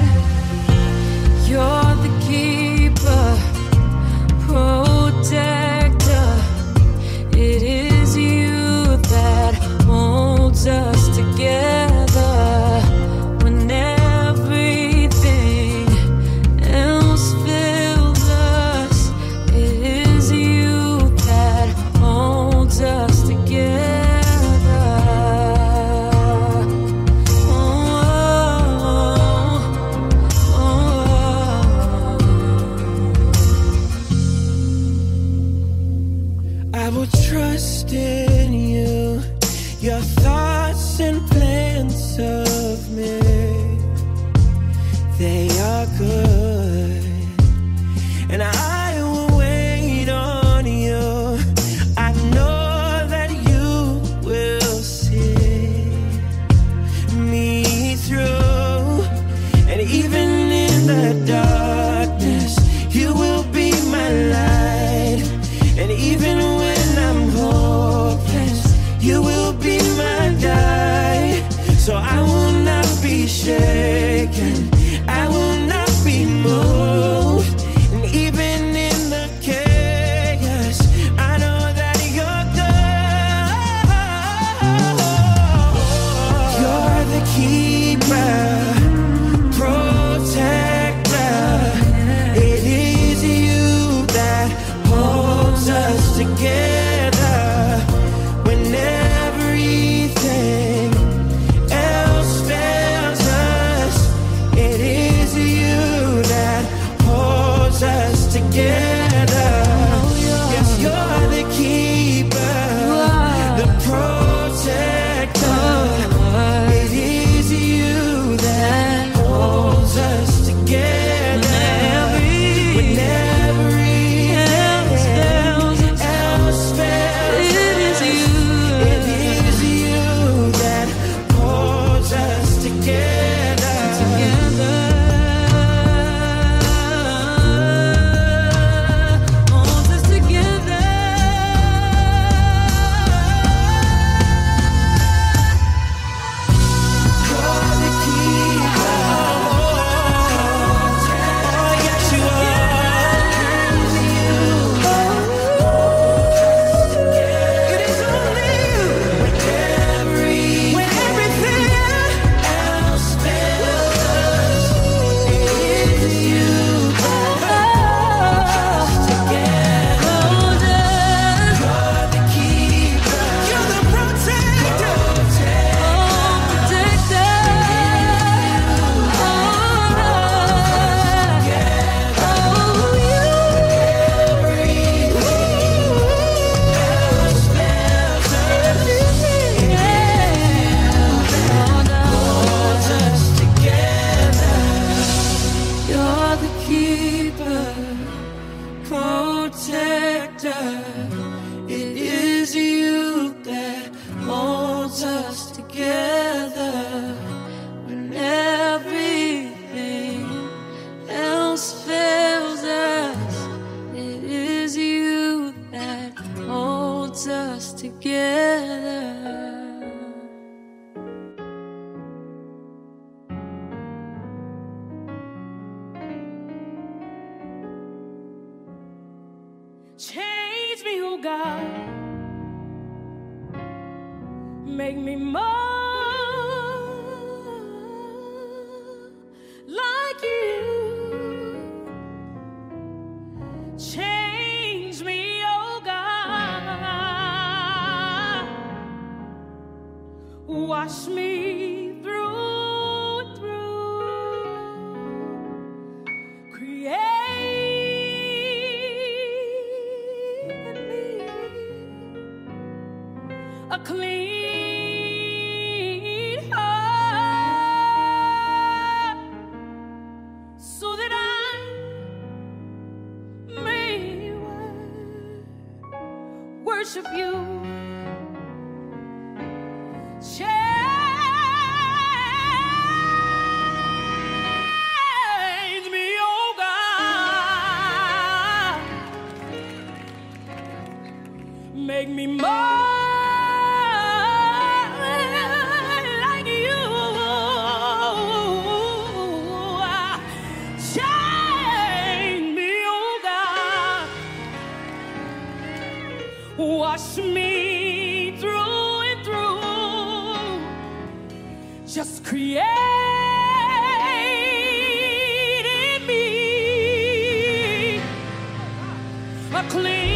You're the keeper, protector. It is you that holds us together. make me more like you. Change me, oh God. Wash me through and through. Create in me a clean heart, so that I may worship you. Change me, oh God. Make me more me through and through. Just create in me a clean.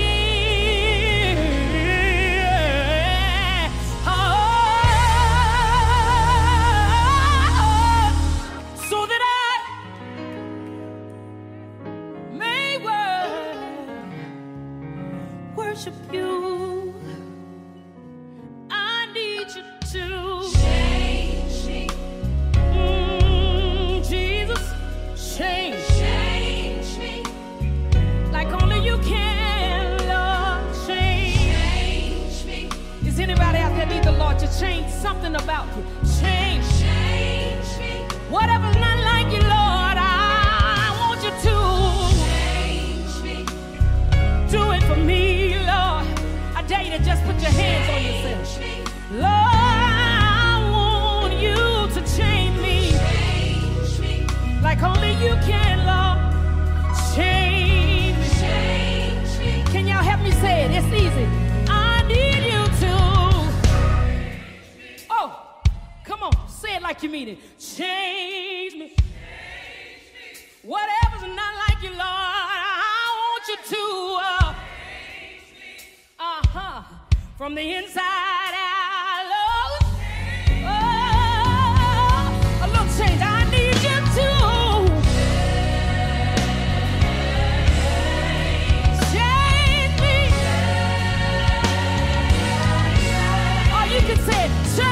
Change something about you. Change. Change me. Whatever's not like you, Lord, I want you to. Change me. Do it for me, Lord. I dare you to just put your hands on yourself. Lord, I want you to change me. Change me. Like only you can, Lord. Change me. Change me. Can y'all help me say it? It's easy. I need you to. Come on, say it like you mean it. Change me. Change me. Whatever's not like you, Lord, I want you to. Change me. From the inside out, Lord. Oh, a little change. I need you to. Change me. Or you can say it. Change.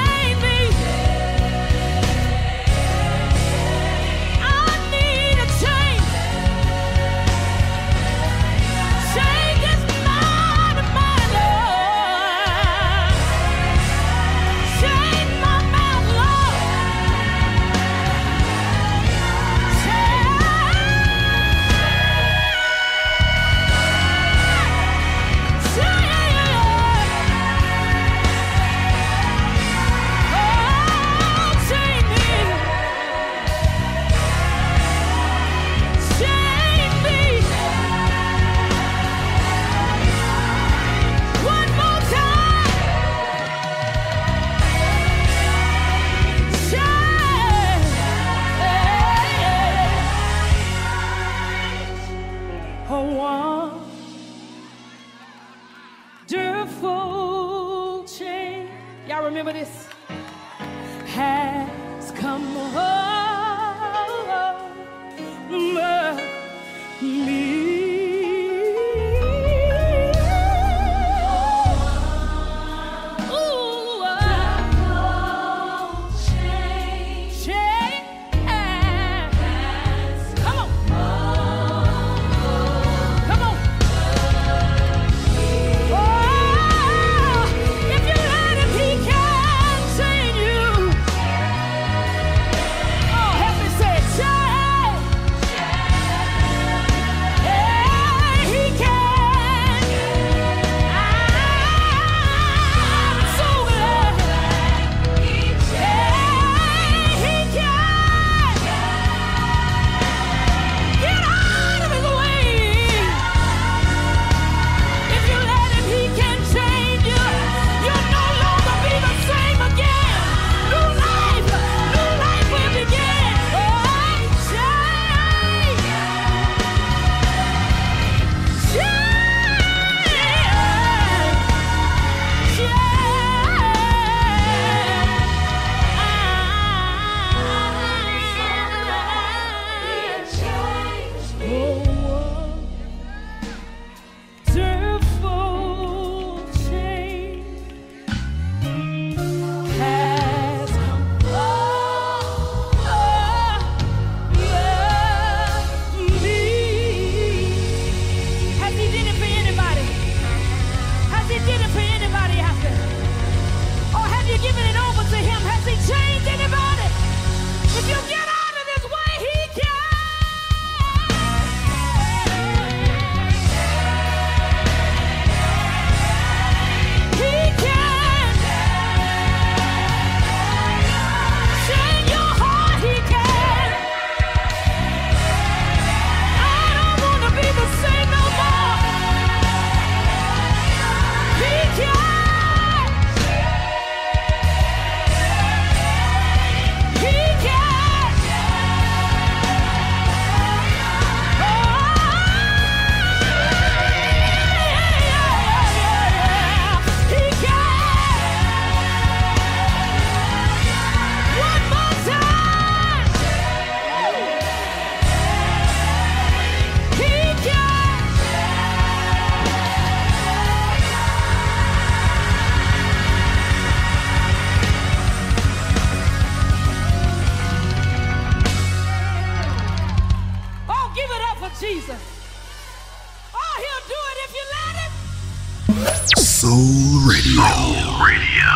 Soul Radio. Soul Radio.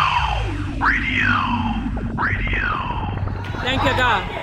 Radio. Radio. Thank you, God.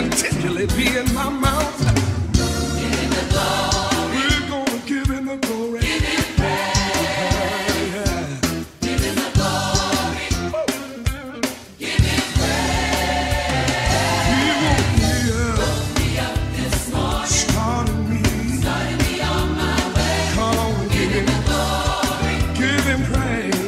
continually be in my mouth. Give him the glory. We're gonna give him the glory. Give him praise. Yeah. Give him the glory. Oh. Give him praise. He woke me up. Woke me up this morning. Started me on my way. Come on, give him the glory. Give him praise. Give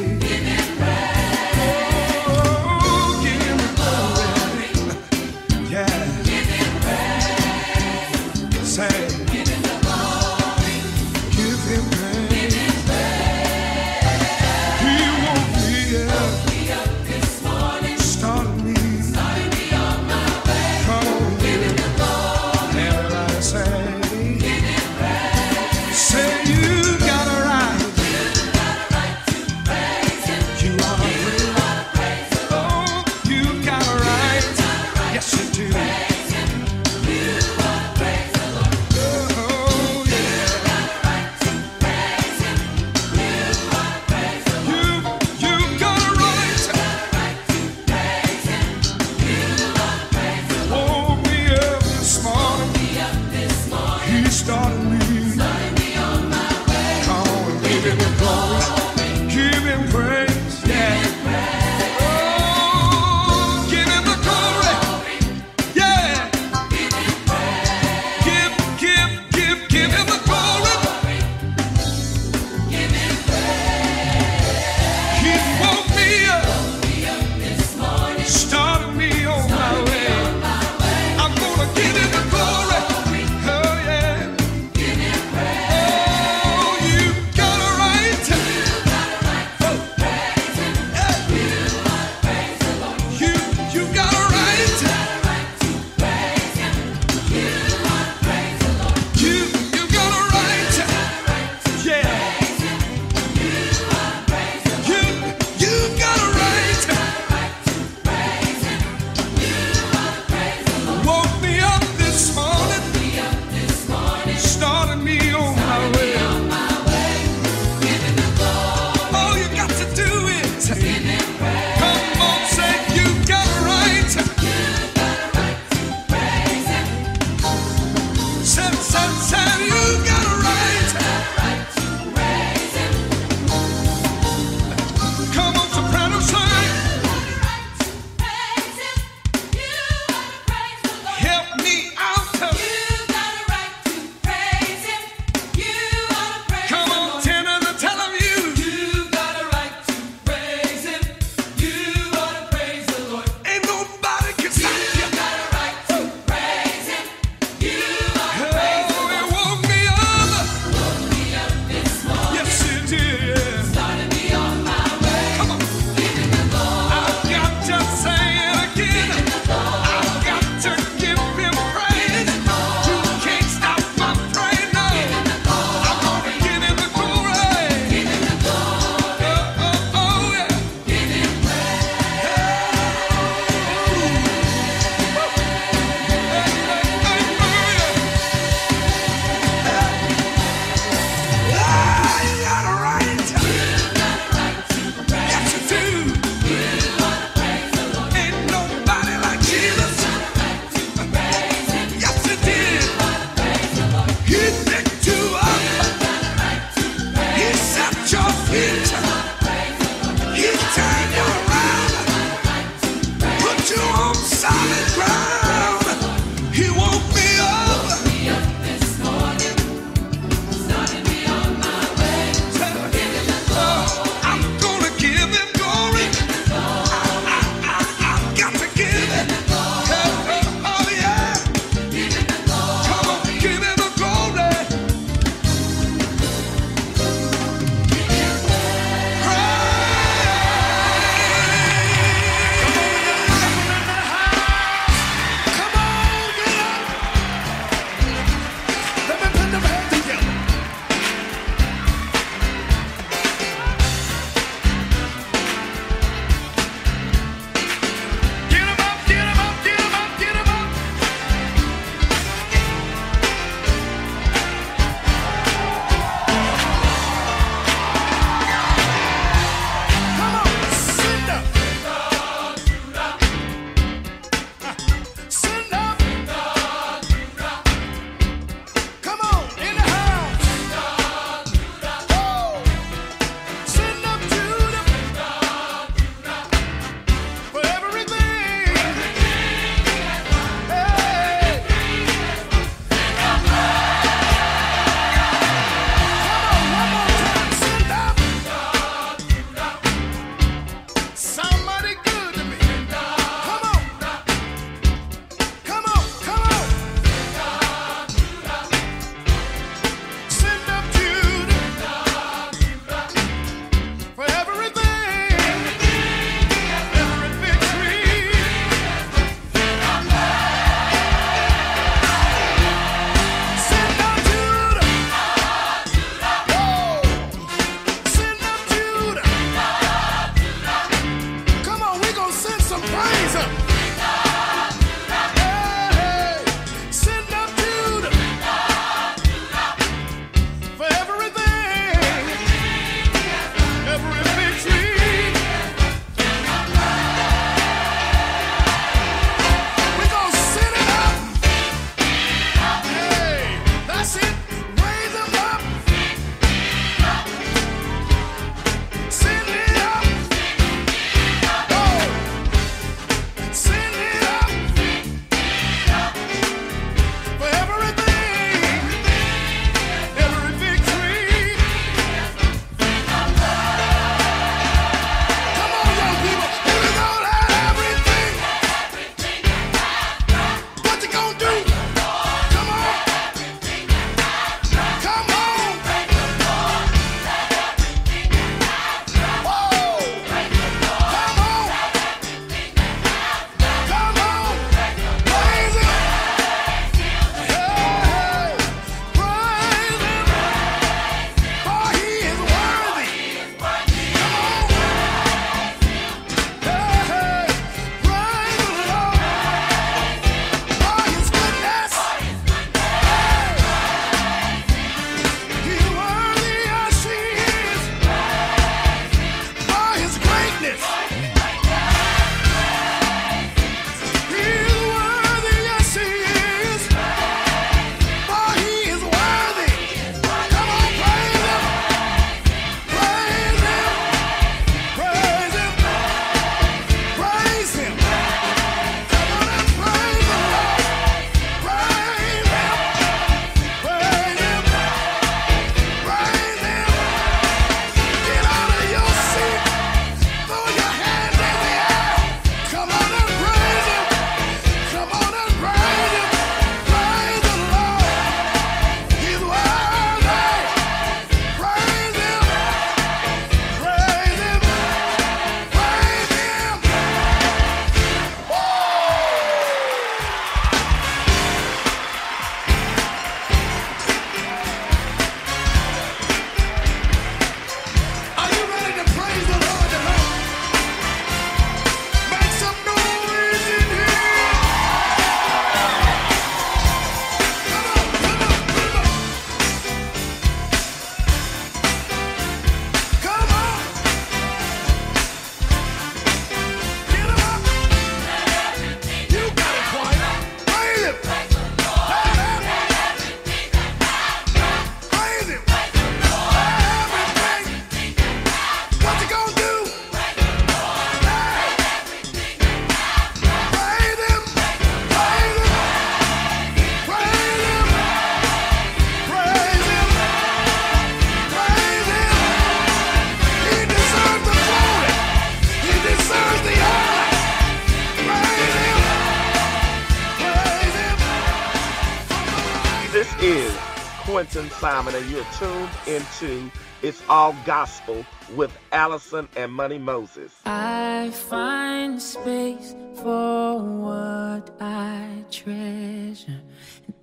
Quentin Simon, and you're tuned into It's All Gospel with Allison and Money Moses. I find space for what I treasure,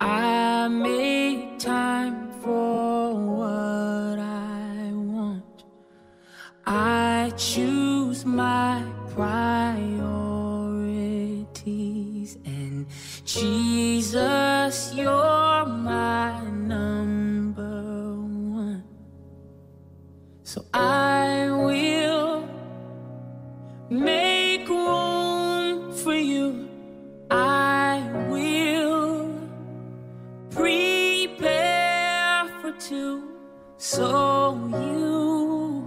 and I make time for what I want. I choose my priorities, and Jesus, you're my number one. So I will make room for you. I will prepare for two, so you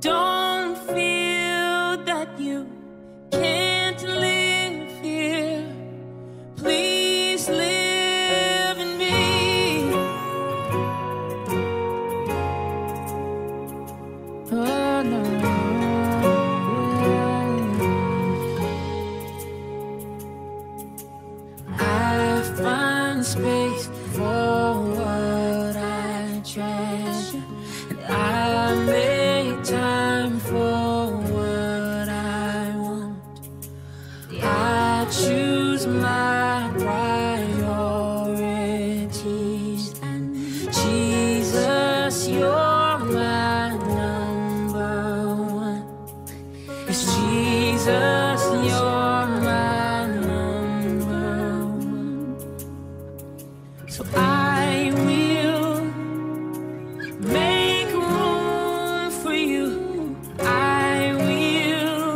don't feel that you can't live here. Please live in me. Oh, no, yeah. I find space for what I treasure, and I make time for what I want. I choose my priorities, and Jesus, you're my number one. It's Jesus, you're my number one. So I will make room for you. I will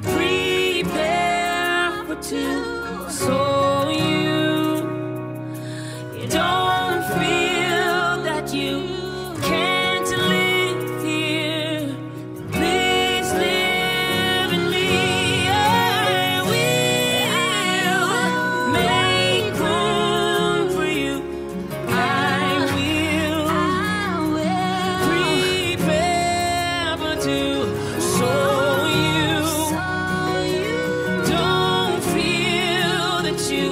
prepare for two, so you don't feel that you can't live here. Please live in me. I will make room for you. I will prepare for two, so you don't feel that you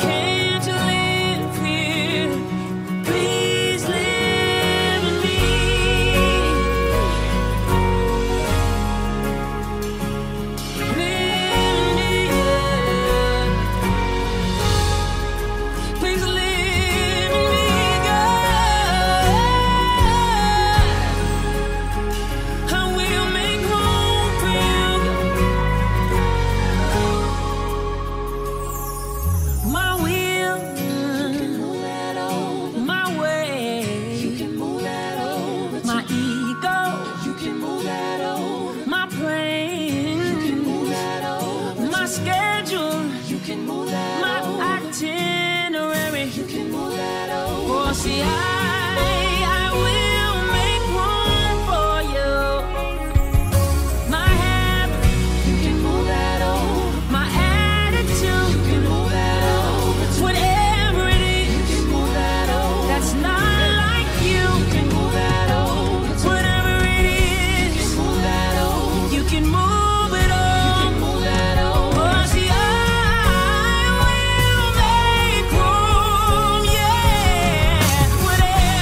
can't live here. Please live in me. Please live in me, God. I will make room for you. My will, you can move that over. My way, you can move that over. My ego, you can move that over. My plan, you can move that over. My schedule, you can move that over. My itinerary, you can move that over. Oh, see, I will make room for you. My habit, you can move that over. My attitude, you can move that over. Whatever it is, you can move that over. That's not like you, you can move that over. Whatever it is, you can move that over. You can move it all. You can move that over. Oh, see, I will make room, yeah. Whatever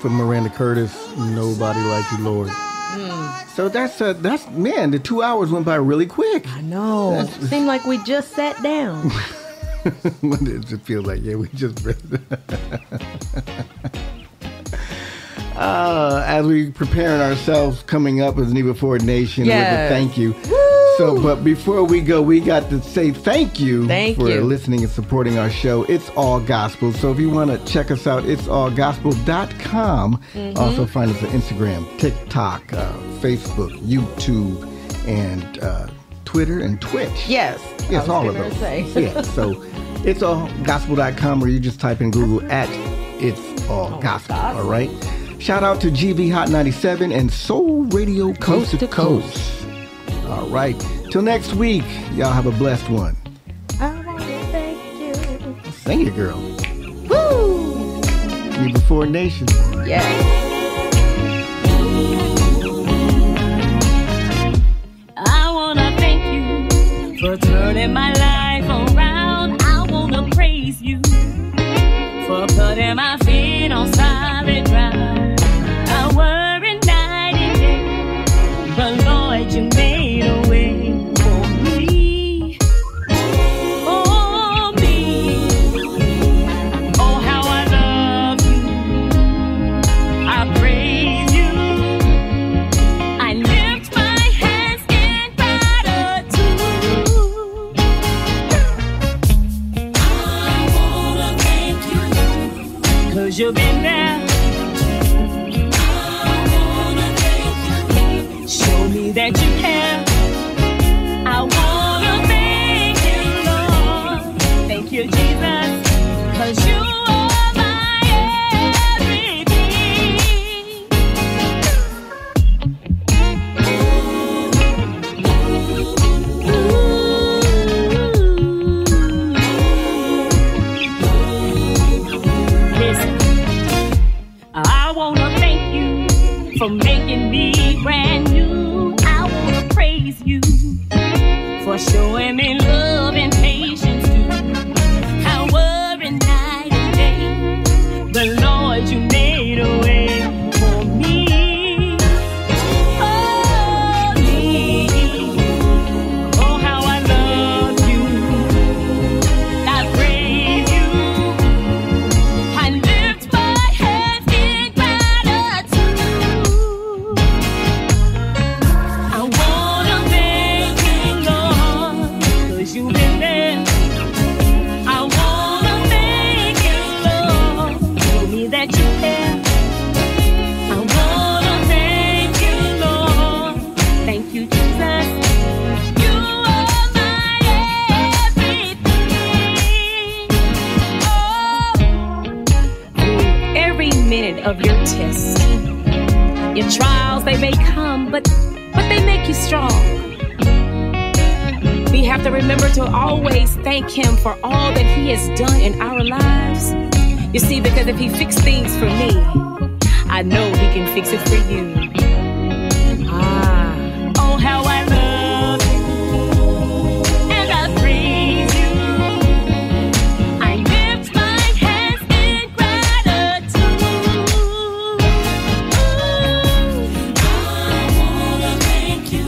From Miranda Curtis, Nobody Like You, Lord. So that's man. The 2 hours went by really quick. I know. It seemed like we just sat down. It just feels like we just. As we preparing ourselves, coming up as Neva Ford Nation with a thank you. Woo! So, but before we go, we got to say thank you for listening and supporting our show. It's All Gospel. So if you want to check us out, itsallgospel.com. Mm-hmm. Also find us on Instagram, TikTok, Facebook, YouTube, and Twitter and Twitch. Yes. Yes, all of those. Yeah, so itsallgospel.com, or you just type in Google at It's All Gospel. All right. Shout out to GV Hot 97 and Soul Radio Coast to Coast. All right. Till next week, y'all have a blessed one. I want to thank you. Sing it, girl. Woo! You before nation. Yeah. I want to thank you for turning my life around. I want to praise you for putting my feet on solid ground. You've been there. I wanna thank you. Show me that you care. I wanna thank you, Lord. Thank you, Jesus, 'cause you are my everything. Ooh. For making me brand new, I wanna praise you for showing me love and patience too. I worry night and day, the Lord you made a way for me. Oh, me, oh how I love you, I praise you. I lift my hands in gratitude. I wanna thank you, Lord, 'cause you rid of your test. Your trials, they may come, but they make you strong. We have to remember to always thank Him for all that He has done in our lives. You see, because if He fixed things for me, I know He can fix it for you. Ah, oh, how I love You, and I praise You. I lift my hands in gratitude. Ooh. I wanna thank You,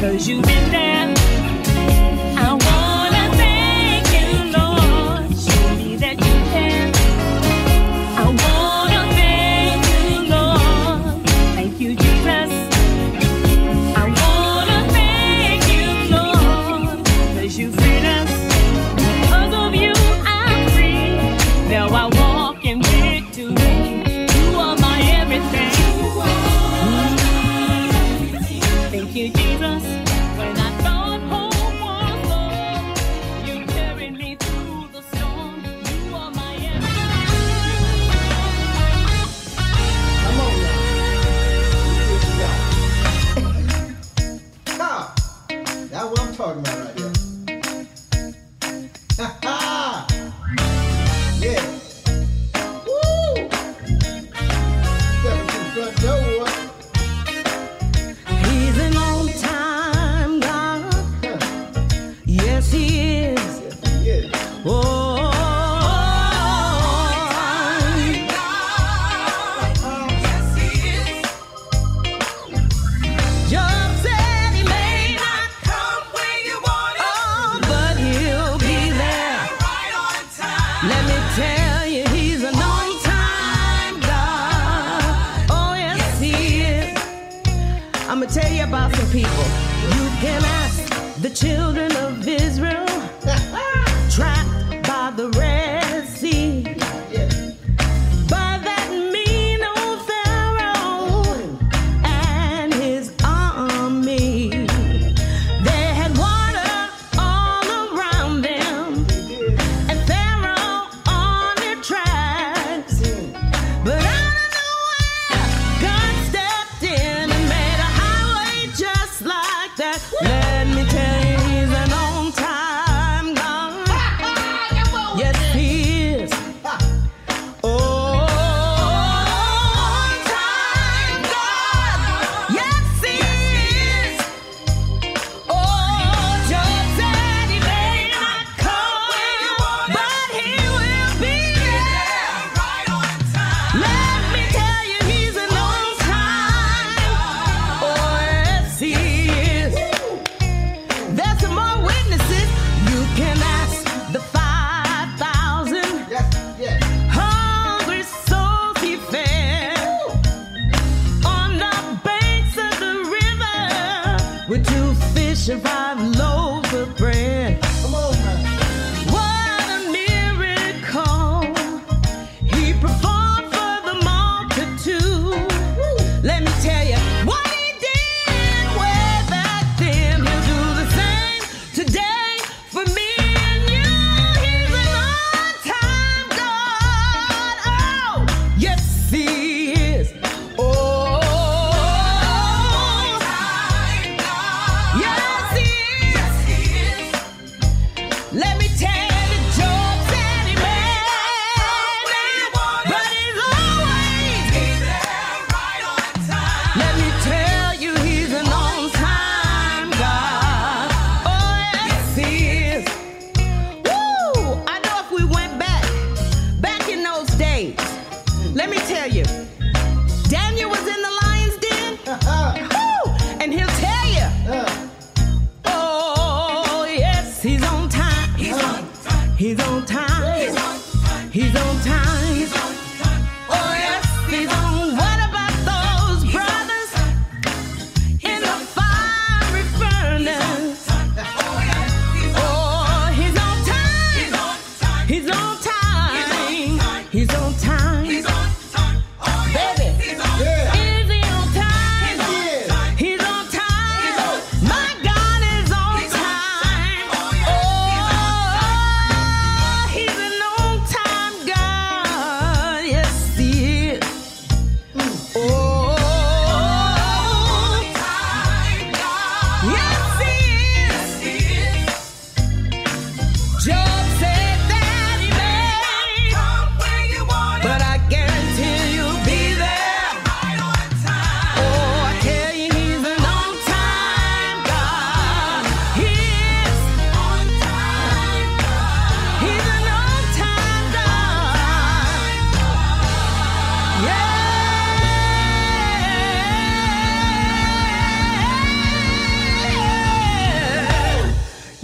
'cause You've been there.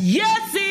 Yes,